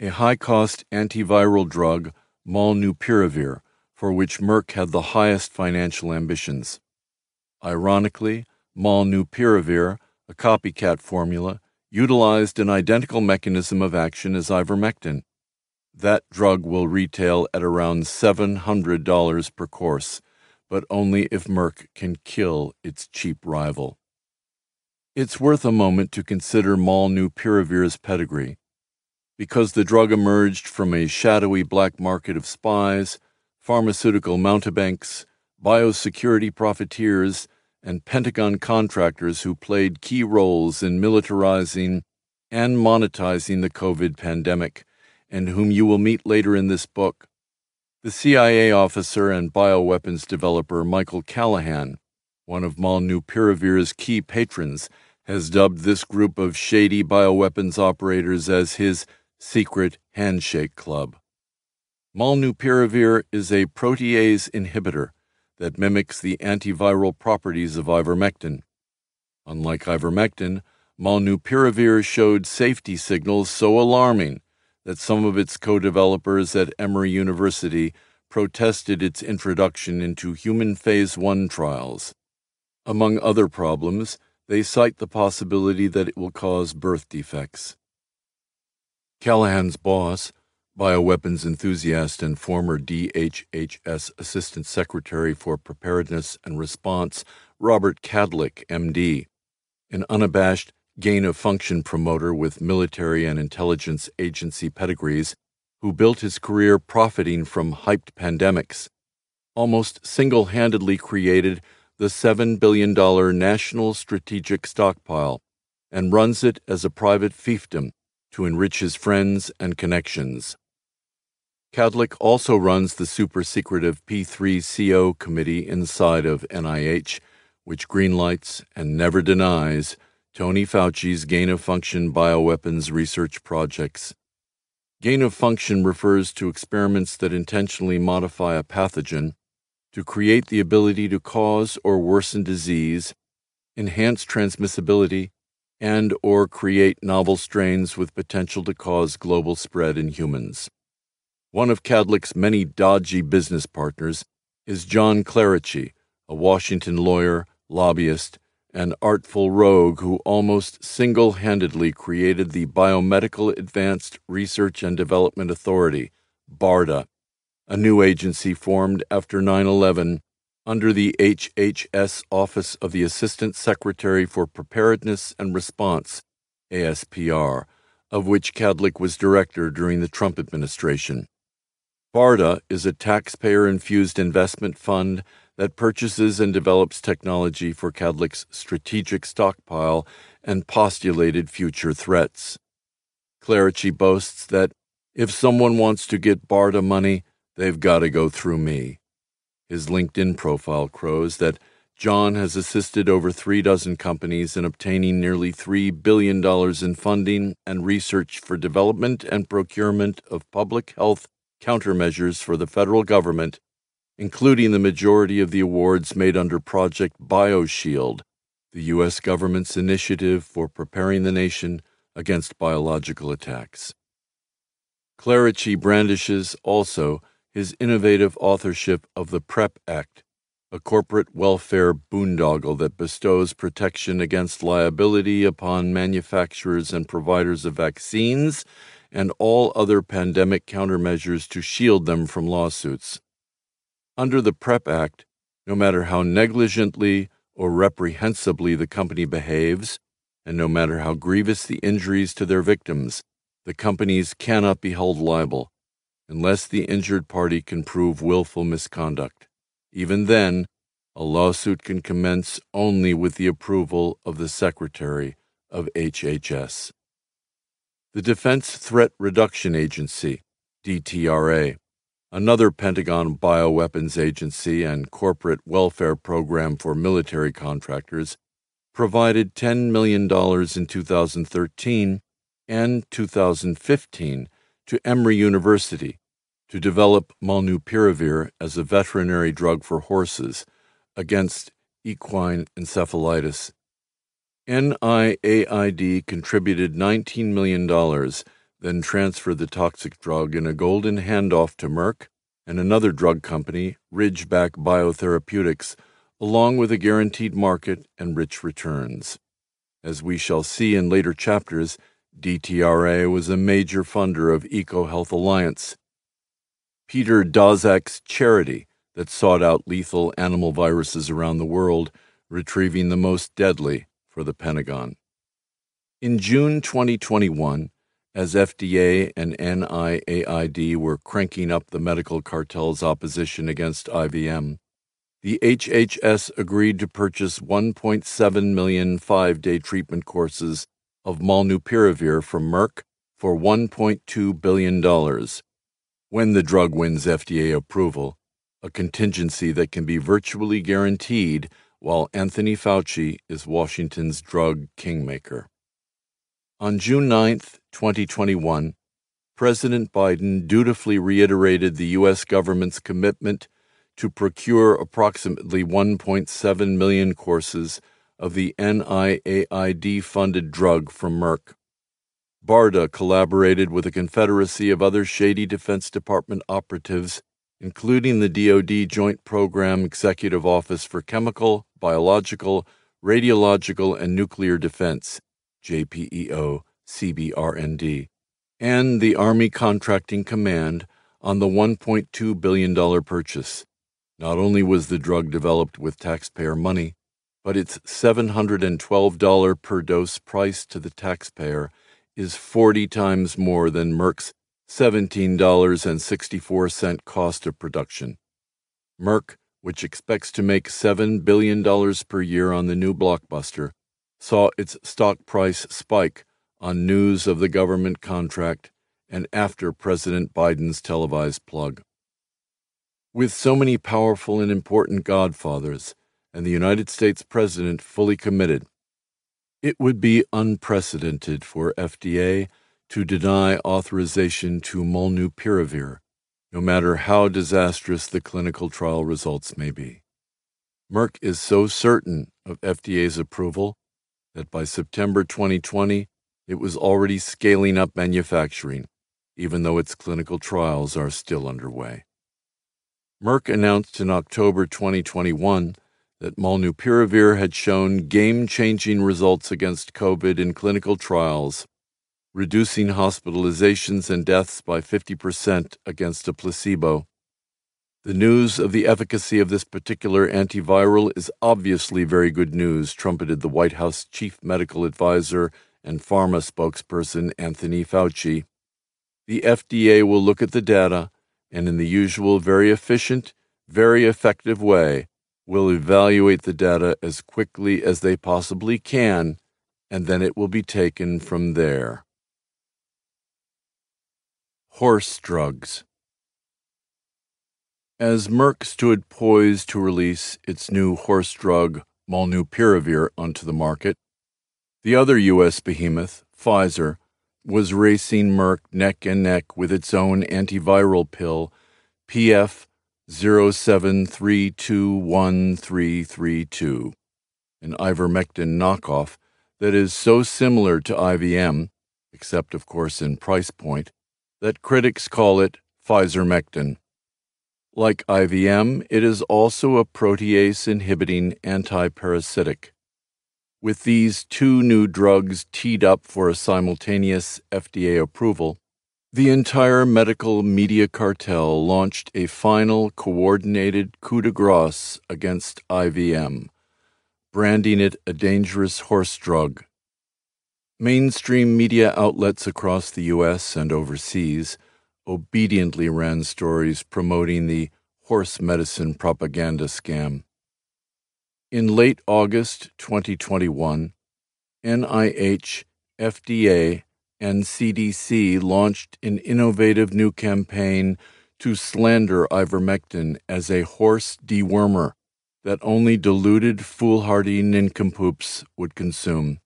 A high-cost antiviral drug, Molnupiravir, for which Merck had the highest financial ambitions. Ironically, Molnupiravir, a copycat formula, utilized an identical mechanism of action as ivermectin. That drug will retail at around seven hundred dollars per course, but only if Merck can kill its cheap rival. It's worth a moment to consider Molnupiravir's pedigree. Because the drug emerged from a shadowy black market of spies, pharmaceutical mountebanks, biosecurity profiteers, and Pentagon contractors who played key roles in militarizing and monetizing the COVID pandemic, and whom you will meet later in this book. The C I A officer and bioweapons developer Michael Callahan, one of Molnupiravir's key patrons, has dubbed this group of shady bioweapons operators as his secret handshake club. Molnupiravir is a protease inhibitor that mimics the antiviral properties of ivermectin. Unlike ivermectin, Molnupiravir showed safety signals so alarming that some of its co-developers at Emory University protested its introduction into human phase one trials. Among other problems, they cite the possibility that it will cause birth defects. Callahan's boss, bioweapons enthusiast and former D H H S Assistant Secretary for Preparedness and Response, Robert Kadlec, M D, an unabashed gain-of-function promoter with military and intelligence agency pedigrees, who built his career profiting from hyped pandemics, almost single-handedly created the seven billion dollars National Strategic Stockpile, and runs it as a private fiefdom to enrich his friends and connections. Cowdlick also runs the super-secretive P three C O committee inside of N I H, which greenlights and never denies Tony Fauci's gain-of-function bioweapons research projects. Gain-of-function refers to experiments that intentionally modify a pathogen to create the ability to cause or worsen disease, enhance transmissibility, and or create novel strains with potential to cause global spread in humans. One of Cowdlick's many dodgy business partners is John Clerici, a Washington lawyer, lobbyist, an artful rogue who almost single-handedly created the Biomedical Advanced Research and Development Authority, BARDA, a new agency formed after nine eleven under the H H S Office of the Assistant Secretary for Preparedness and Response, A S P R, of which Cowdlick was director during the Trump administration. BARDA is a taxpayer-infused investment fund that purchases and develops technology for Cowdlick's strategic stockpile and postulated future threats. Clerici boasts that if someone wants to get BARDA money, they've got to go through me. His LinkedIn profile crows that John has assisted over three dozen companies in obtaining nearly three billion dollars in funding and research for development and procurement of public health countermeasures for the federal government, including the majority of the awards made under Project BioShield, the U S government's initiative for preparing the nation against biological attacks. Clerici brandishes also his innovative authorship of the PrEP Act, a corporate welfare boondoggle that bestows protection against liability upon manufacturers and providers of vaccines and all other pandemic countermeasures to shield them from lawsuits. Under the PrEP Act, no matter how negligently or reprehensibly the company behaves, and no matter how grievous the injuries to their victims, the companies cannot be held liable unless the injured party can prove willful misconduct. Even then, a lawsuit can commence only with the approval of the Secretary of H H S. The Defense Threat Reduction Agency, D T R A, another Pentagon bioweapons agency and corporate welfare program for military contractors, provided ten million dollars in two thousand thirteen and two thousand fifteen to Emory University to develop Molnupiravir as a veterinary drug for horses against equine encephalitis. N I A I D contributed nineteen million dollars, then transferred the toxic drug in a golden handoff to Merck and another drug company, Ridgeback Biotherapeutics, along with a guaranteed market and rich returns. As we shall see in later chapters, D T R A was a major funder of EcoHealth Alliance, Peter Daszak's charity that sought out lethal animal viruses around the world, retrieving the most deadly for the Pentagon. In June twenty twenty-one, as F D A and N I A I D were cranking up the medical cartel's opposition against I V M, the H H S agreed to purchase one point seven million five-day treatment courses of Molnupiravir from Merck for one point two billion dollars. When the drug wins F D A approval, a contingency that can be virtually guaranteed while Anthony Fauci is Washington's drug kingmaker. On June ninth, twenty twenty-one, President Biden dutifully reiterated the U S government's commitment to procure approximately one point seven million courses of the N I A I D-funded drug from Merck. BARDA collaborated with a confederacy of other shady Defense Department operatives, including the D O D Joint Program Executive Office for Chemical, Biological, Radiological, and Nuclear Defense, J P E O C B R N D, and the Army Contracting Command on the one point two billion dollars purchase. Not only was the drug developed with taxpayer money, but its seven hundred twelve dollars per dose price to the taxpayer is forty times more than Merck's seventeen dollars and sixty-four cents cost of production. Merck, which expects to make seven billion dollars per year on the new blockbuster, saw its stock price spike on news of the government contract and after President Biden's televised plug. With so many powerful and important godfathers, and the United States President fully committed, it would be unprecedented for F D A to deny authorization to molnupiravir, no matter how disastrous the clinical trial results may be. Merck is so certain of F D A's approval that by September twenty twenty, it was already scaling up manufacturing, even though its clinical trials are still underway. Merck announced in October twenty twenty-one that molnupiravir had shown game-changing results against COVID in clinical trials, reducing hospitalizations and deaths by fifty percent against a placebo. The news of the efficacy of this particular antiviral is obviously very good news, trumpeted the White House chief medical advisor and pharma spokesperson Anthony Fauci. The F D A will look at the data and, in the usual very efficient, very effective way, will evaluate the data as quickly as they possibly can, and then it will be taken from there. Horse drugs. As Merck stood poised to release its new horse drug, molnupiravir, onto the market, the other U S behemoth, Pfizer, was racing Merck neck and neck with its own antiviral pill, P F zero seven three two one three three two, an ivermectin knockoff that is so similar to I V M, except of course in price point, that critics call it Pfizermectin. Like I V M, it is also a protease-inhibiting antiparasitic. With these two new drugs teed up for a simultaneous F D A approval, the entire medical media cartel launched a final coordinated coup de grace against I V M, branding it a dangerous horse drug. Mainstream media outlets across the U S and overseas obediently ran stories promoting the horse medicine propaganda scam. In late August twenty twenty-one, N I H, F D A, and C D C launched an innovative new campaign to slander ivermectin as a horse dewormer that only deluded, foolhardy nincompoops would consume.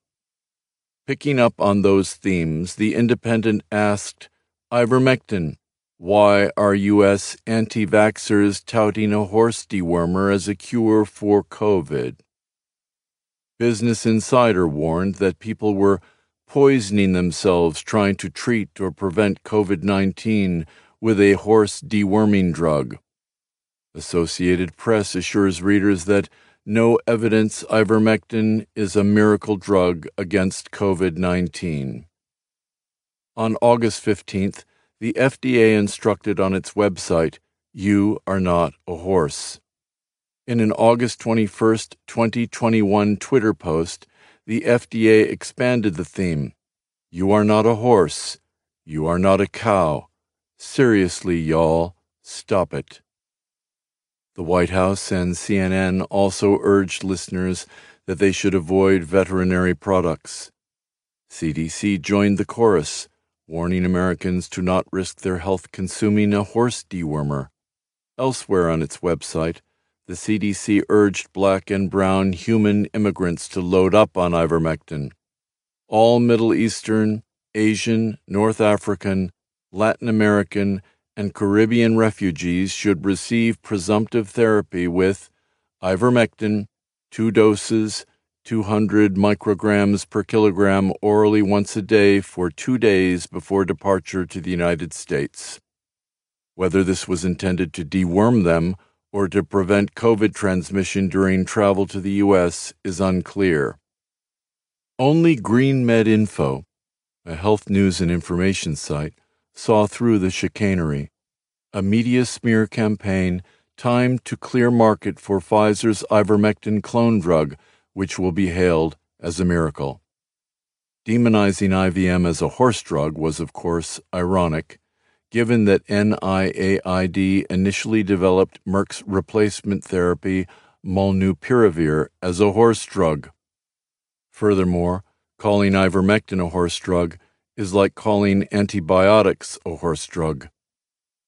Picking up on those themes, The Independent asked, "Ivermectin, why are U S anti-vaxxers touting a horse dewormer as a cure for COVID?" Business Insider warned that people were poisoning themselves trying to treat or prevent COVID nineteen with a horse deworming drug. Associated Press assures readers that no evidence ivermectin is a miracle drug against COVID nineteen. On August fifteenth, the F D A instructed on its website, "You are not a horse." In an August twenty-first, twenty twenty-one Twitter post, the F D A expanded the theme, "You are not a horse. You are not a cow. Seriously, y'all, stop it." The White House and C N N also urged listeners that they should avoid veterinary products. C D C joined the chorus, warning Americans to not risk their health consuming a horse dewormer. Elsewhere on its website, the C D C urged black and brown human immigrants to load up on ivermectin. All Middle Eastern, Asian, North African, Latin American, and Caribbean refugees should receive presumptive therapy with ivermectin, two doses, two hundred micrograms per kilogram orally once a day for two days before departure to the United States. Whether this was intended to deworm them or to prevent COVID transmission during travel to the U S is unclear. Only GreenMedInfo, a health news and information site, saw through the chicanery, a media smear campaign timed to clear market for Pfizer's ivermectin clone drug, which will be hailed as a miracle. Demonizing I V M as a horse drug was, of course, ironic, given that N I A I D initially developed Merck's replacement therapy, molnupiravir, as a horse drug. Furthermore, calling ivermectin a horse drug is like calling antibiotics a horse drug.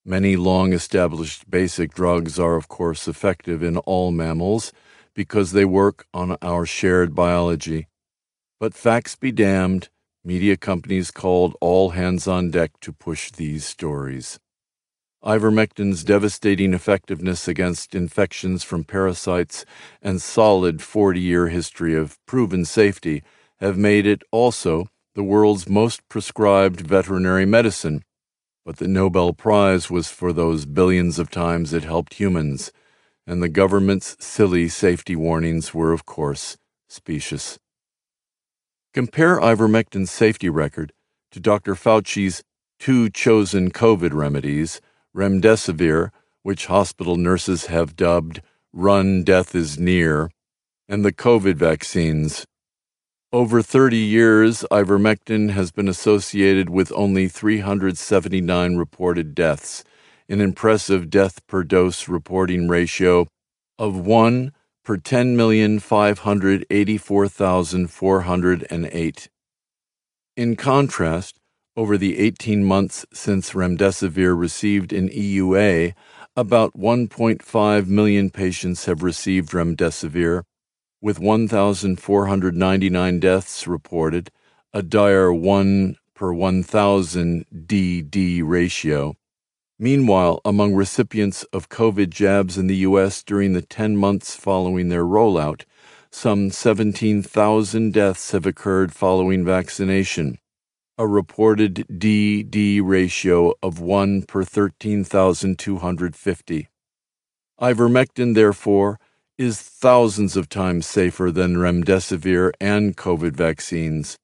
Many long-established basic drugs are, of course, effective in all mammals because they work on our shared biology. But facts be damned, media companies called all hands on deck to push these stories. Ivermectin's devastating effectiveness against infections from parasites and solid forty-year history of proven safety have made it also the world's most prescribed veterinary medicine, but the Nobel Prize was for those billions of times it helped humans, and the government's silly safety warnings were, of course, specious. Compare ivermectin's safety record to Doctor Fauci's two chosen COVID remedies, remdesivir, which hospital nurses have dubbed "Run, Death is Near," and the COVID vaccines. Over thirty years, ivermectin has been associated with only three hundred seventy-nine reported deaths, an impressive death-per-dose reporting ratio of one per ten million five hundred eighty-four thousand four hundred eight. In contrast, over the eighteen months since remdesivir received an E U A, about one point five million patients have received remdesivir, with one thousand four hundred ninety-nine deaths reported, a dire one per one thousand D D ratio. Meanwhile, among recipients of COVID jabs in the U S during the ten months following their rollout, some seventeen thousand deaths have occurred following vaccination, a reported D D ratio of one per thirteen thousand two hundred fifty. Ivermectin, therefore, is thousands of times safer than remdesivir and COVID vaccines.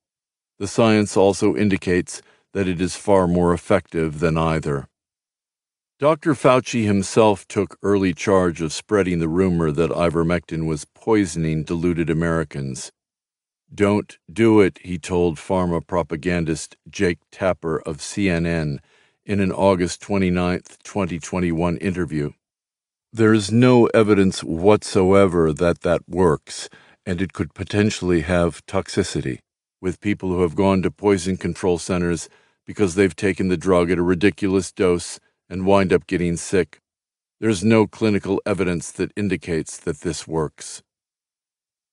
The science also indicates that it is far more effective than either. Doctor Fauci himself took early charge of spreading the rumor that ivermectin was poisoning deluded Americans. "Don't do it," he told pharma propagandist Jake Tapper of C N N in an August twenty-ninth, twenty twenty-one interview. "There is no evidence whatsoever that that works, and it could potentially have toxicity with people who have gone to poison control centers because they've taken the drug at a ridiculous dose and wind up getting sick. There's no clinical evidence that indicates that this works."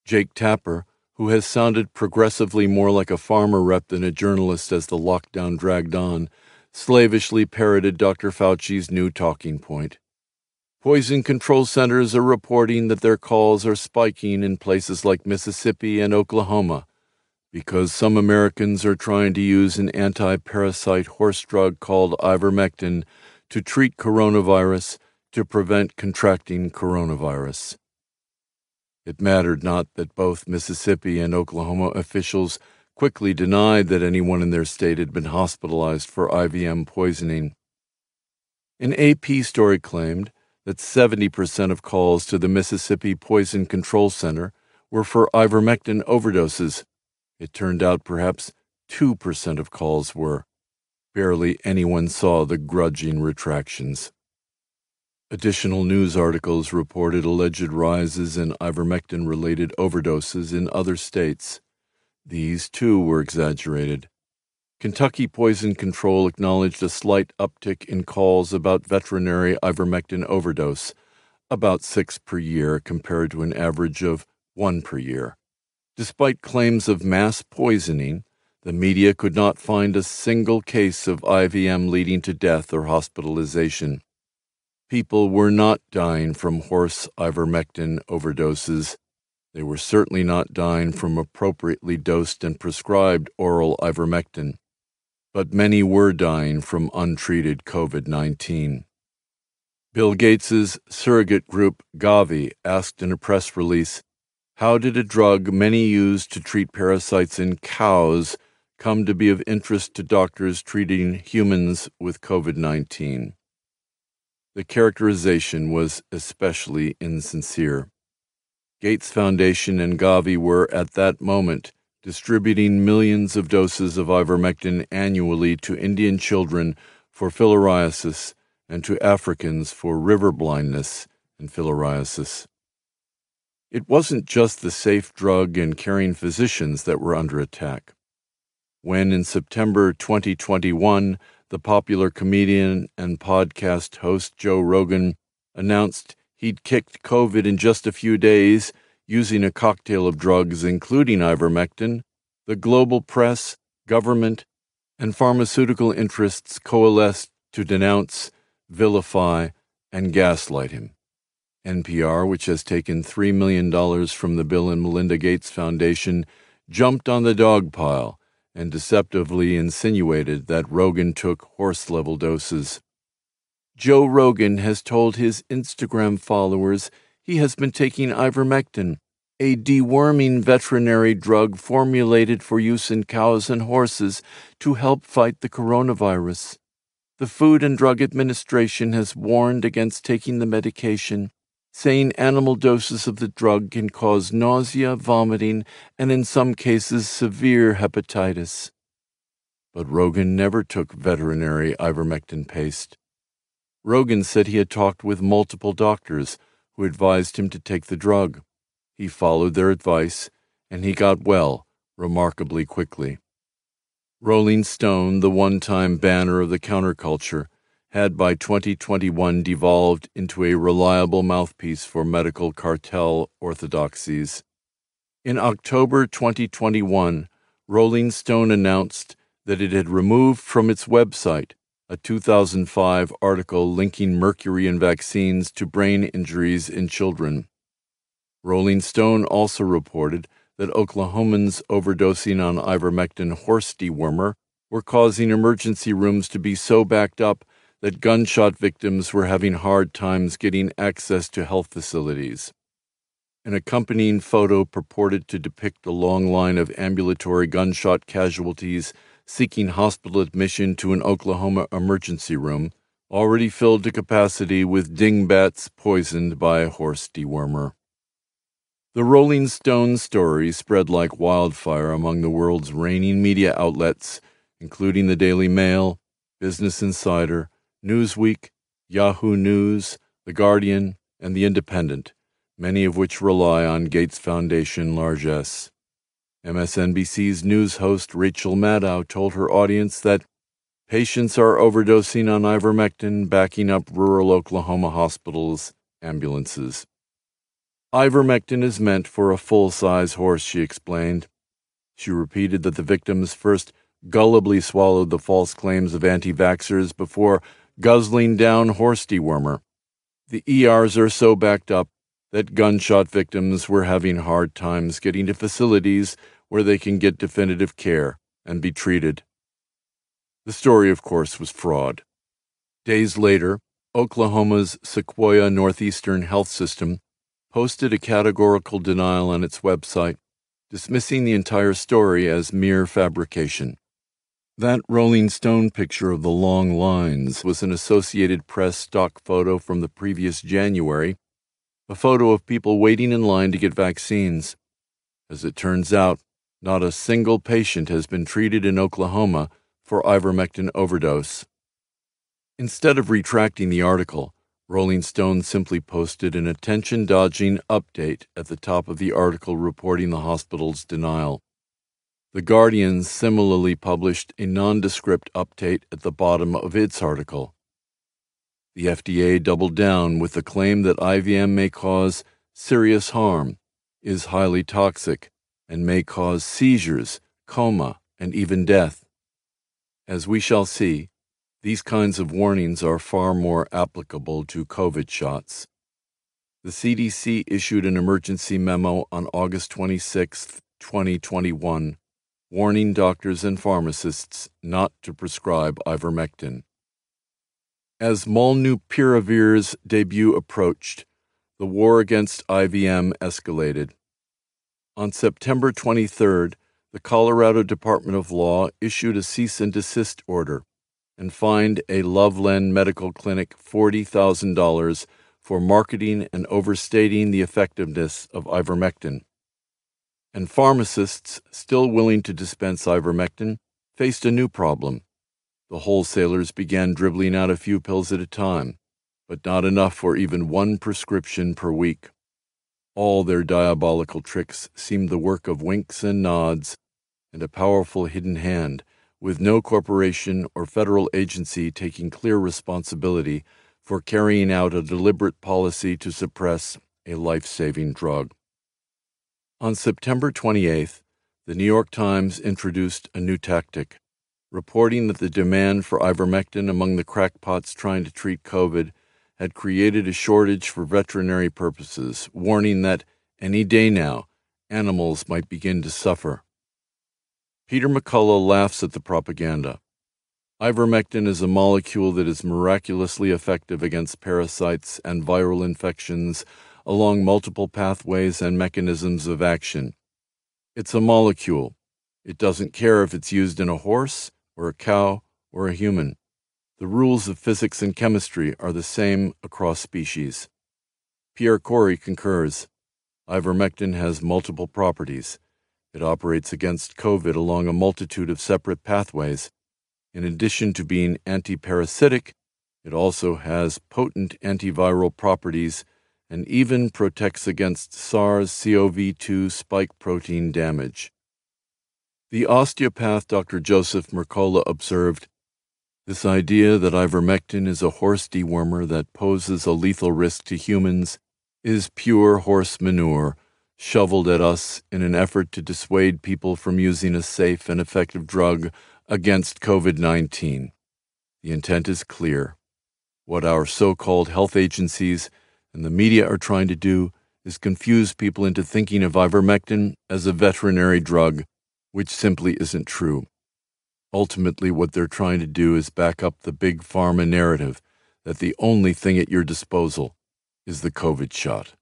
Jake Tapper, who has sounded progressively more like a pharma rep than a journalist as the lockdown dragged on, slavishly parroted Doctor Fauci's new talking point. "Poison control centers are reporting that their calls are spiking in places like Mississippi and Oklahoma because some Americans are trying to use an anti-parasite horse drug called ivermectin to treat coronavirus to prevent contracting coronavirus." It mattered not that both Mississippi and Oklahoma officials quickly denied that anyone in their state had been hospitalized for I V M poisoning. An A P story claimed that seventy percent of calls to the Mississippi Poison Control Center were for ivermectin overdoses. It turned out perhaps two percent of calls were. Barely anyone saw the grudging retractions. Additional news articles reported alleged rises in ivermectin-related overdoses in other states. These, too, were exaggerated. Kentucky Poison Control acknowledged a slight uptick in calls about veterinary ivermectin overdose, about six per year compared to an average of one per year. Despite claims of mass poisoning, the media could not find a single case of I V M leading to death or hospitalization. People were not dying from horse ivermectin overdoses. They were certainly not dying from appropriately dosed and prescribed oral ivermectin. But many were dying from untreated COVID nineteen. Bill Gates's surrogate group Gavi asked in a press release, "How did a drug many use to treat parasites in cows come to be of interest to doctors treating humans with COVID nineteen?" The characterization was especially insincere. Gates Foundation and Gavi were, at that moment, distributing millions of doses of ivermectin annually to Indian children for filariasis and to Africans for river blindness and filariasis. It wasn't just the safe drug and caring physicians that were under attack. When in September twenty twenty-one, the popular comedian and podcast host Joe Rogan announced he'd kicked COVID in just a few days using a cocktail of drugs, including ivermectin, the global press, government, and pharmaceutical interests coalesced to denounce, vilify, and gaslight him. N P R, which has taken three million dollars from the Bill and Melinda Gates Foundation, jumped on the dog pile and deceptively insinuated that Rogan took horse-level doses. Joe Rogan has told his Instagram followers he has been taking ivermectin, a deworming veterinary drug formulated for use in cows and horses to help fight the coronavirus. The Food and Drug Administration has warned against taking the medication, saying animal doses of the drug can cause nausea, vomiting, and in some cases severe hepatitis. But Rogan never took veterinary ivermectin paste. Rogan said he had talked with multiple doctors who advised him to take the drug. He followed their advice, and he got well remarkably quickly. Rolling Stone, the one-time banner of the counterculture, had by twenty twenty-one devolved into a reliable mouthpiece for medical cartel orthodoxies. In October twenty twenty-one, Rolling Stone announced that it had removed from its website a two thousand five article linking mercury in vaccines to brain injuries in children. Rolling Stone also reported that Oklahomans overdosing on ivermectin horse dewormer were causing emergency rooms to be so backed up that gunshot victims were having hard times getting access to health facilities. An accompanying photo purported to depict a long line of ambulatory gunshot casualties seeking hospital admission to an Oklahoma emergency room, already filled to capacity with dingbats poisoned by a horse dewormer. The Rolling Stone story spread like wildfire among the world's reigning media outlets, including the Daily Mail, Business Insider, Newsweek, Yahoo News, The Guardian, and The Independent, many of which rely on Gates Foundation largesse. M S N B C's news host Rachel Maddow told her audience that patients are overdosing on ivermectin, backing up rural Oklahoma hospitals' ambulances. Ivermectin is meant for a full-size horse, she explained. She repeated that the victims first gullibly swallowed the false claims of anti-vaxxers before guzzling down horse dewormer. The E Rs are so backed up that gunshot victims were having hard times getting to facilities where they can get definitive care and be treated. The story, of course, was fraud. Days later, Oklahoma's Sequoia Northeastern Health System posted a categorical denial on its website, dismissing the entire story as mere fabrication. That Rolling Stone picture of the long lines was an Associated Press stock photo from the previous January, a photo of people waiting in line to get vaccines. As it turns out, not a single patient has been treated in Oklahoma for ivermectin overdose. Instead of retracting the article, Rolling Stone simply posted an attention-dodging update at the top of the article reporting the hospital's denial. The Guardian similarly published a nondescript update at the bottom of its article. The F D A doubled down with the claim that I V M may cause serious harm, is highly toxic, and may cause seizures, coma, and even death. As we shall see, these kinds of warnings are far more applicable to COVID shots. The C D C issued an emergency memo on August twenty-sixth, twenty twenty-one, warning doctors and pharmacists not to prescribe ivermectin. As Molnupiravir's debut approached, the war against I V M escalated. On September twenty-third, the Colorado Department of Law issued a cease and desist order and fined a Loveland Medical Clinic forty thousand dollars for marketing and overstating the effectiveness of ivermectin. And pharmacists still willing to dispense ivermectin faced a new problem. The wholesalers began dribbling out a few pills at a time, but not enough for even one prescription per week. All their diabolical tricks seemed the work of winks and nods and a powerful hidden hand, with no corporation or federal agency taking clear responsibility for carrying out a deliberate policy to suppress a life-saving drug. On September twenty-eighth, the New York Times introduced a new tactic, reporting that the demand for ivermectin among the crackpots trying to treat COVID had created a shortage for veterinary purposes, warning that any day now, animals might begin to suffer. Peter McCullough laughs at the propaganda. Ivermectin is a molecule that is miraculously effective against parasites and viral infections along multiple pathways and mechanisms of action. It's a molecule. It doesn't care if it's used in a horse or a cow or a human. The rules of physics and chemistry are the same across species. Pierre Corey concurs. Ivermectin has multiple properties. It operates against COVID along a multitude of separate pathways. In addition to being antiparasitic, it also has potent antiviral properties and even protects against SARS C o V two spike protein damage. The osteopath Doctor Joseph Mercola observed, "This idea that ivermectin is a horse dewormer that poses a lethal risk to humans is pure horse manure shoveled at us in an effort to dissuade people from using a safe and effective drug against COVID nineteen. The intent is clear. What our so-called health agencies and the media are trying to do is confuse people into thinking of ivermectin as a veterinary drug, which simply isn't true. Ultimately, what they're trying to do is back up the big pharma narrative that the only thing at your disposal is the COVID shot."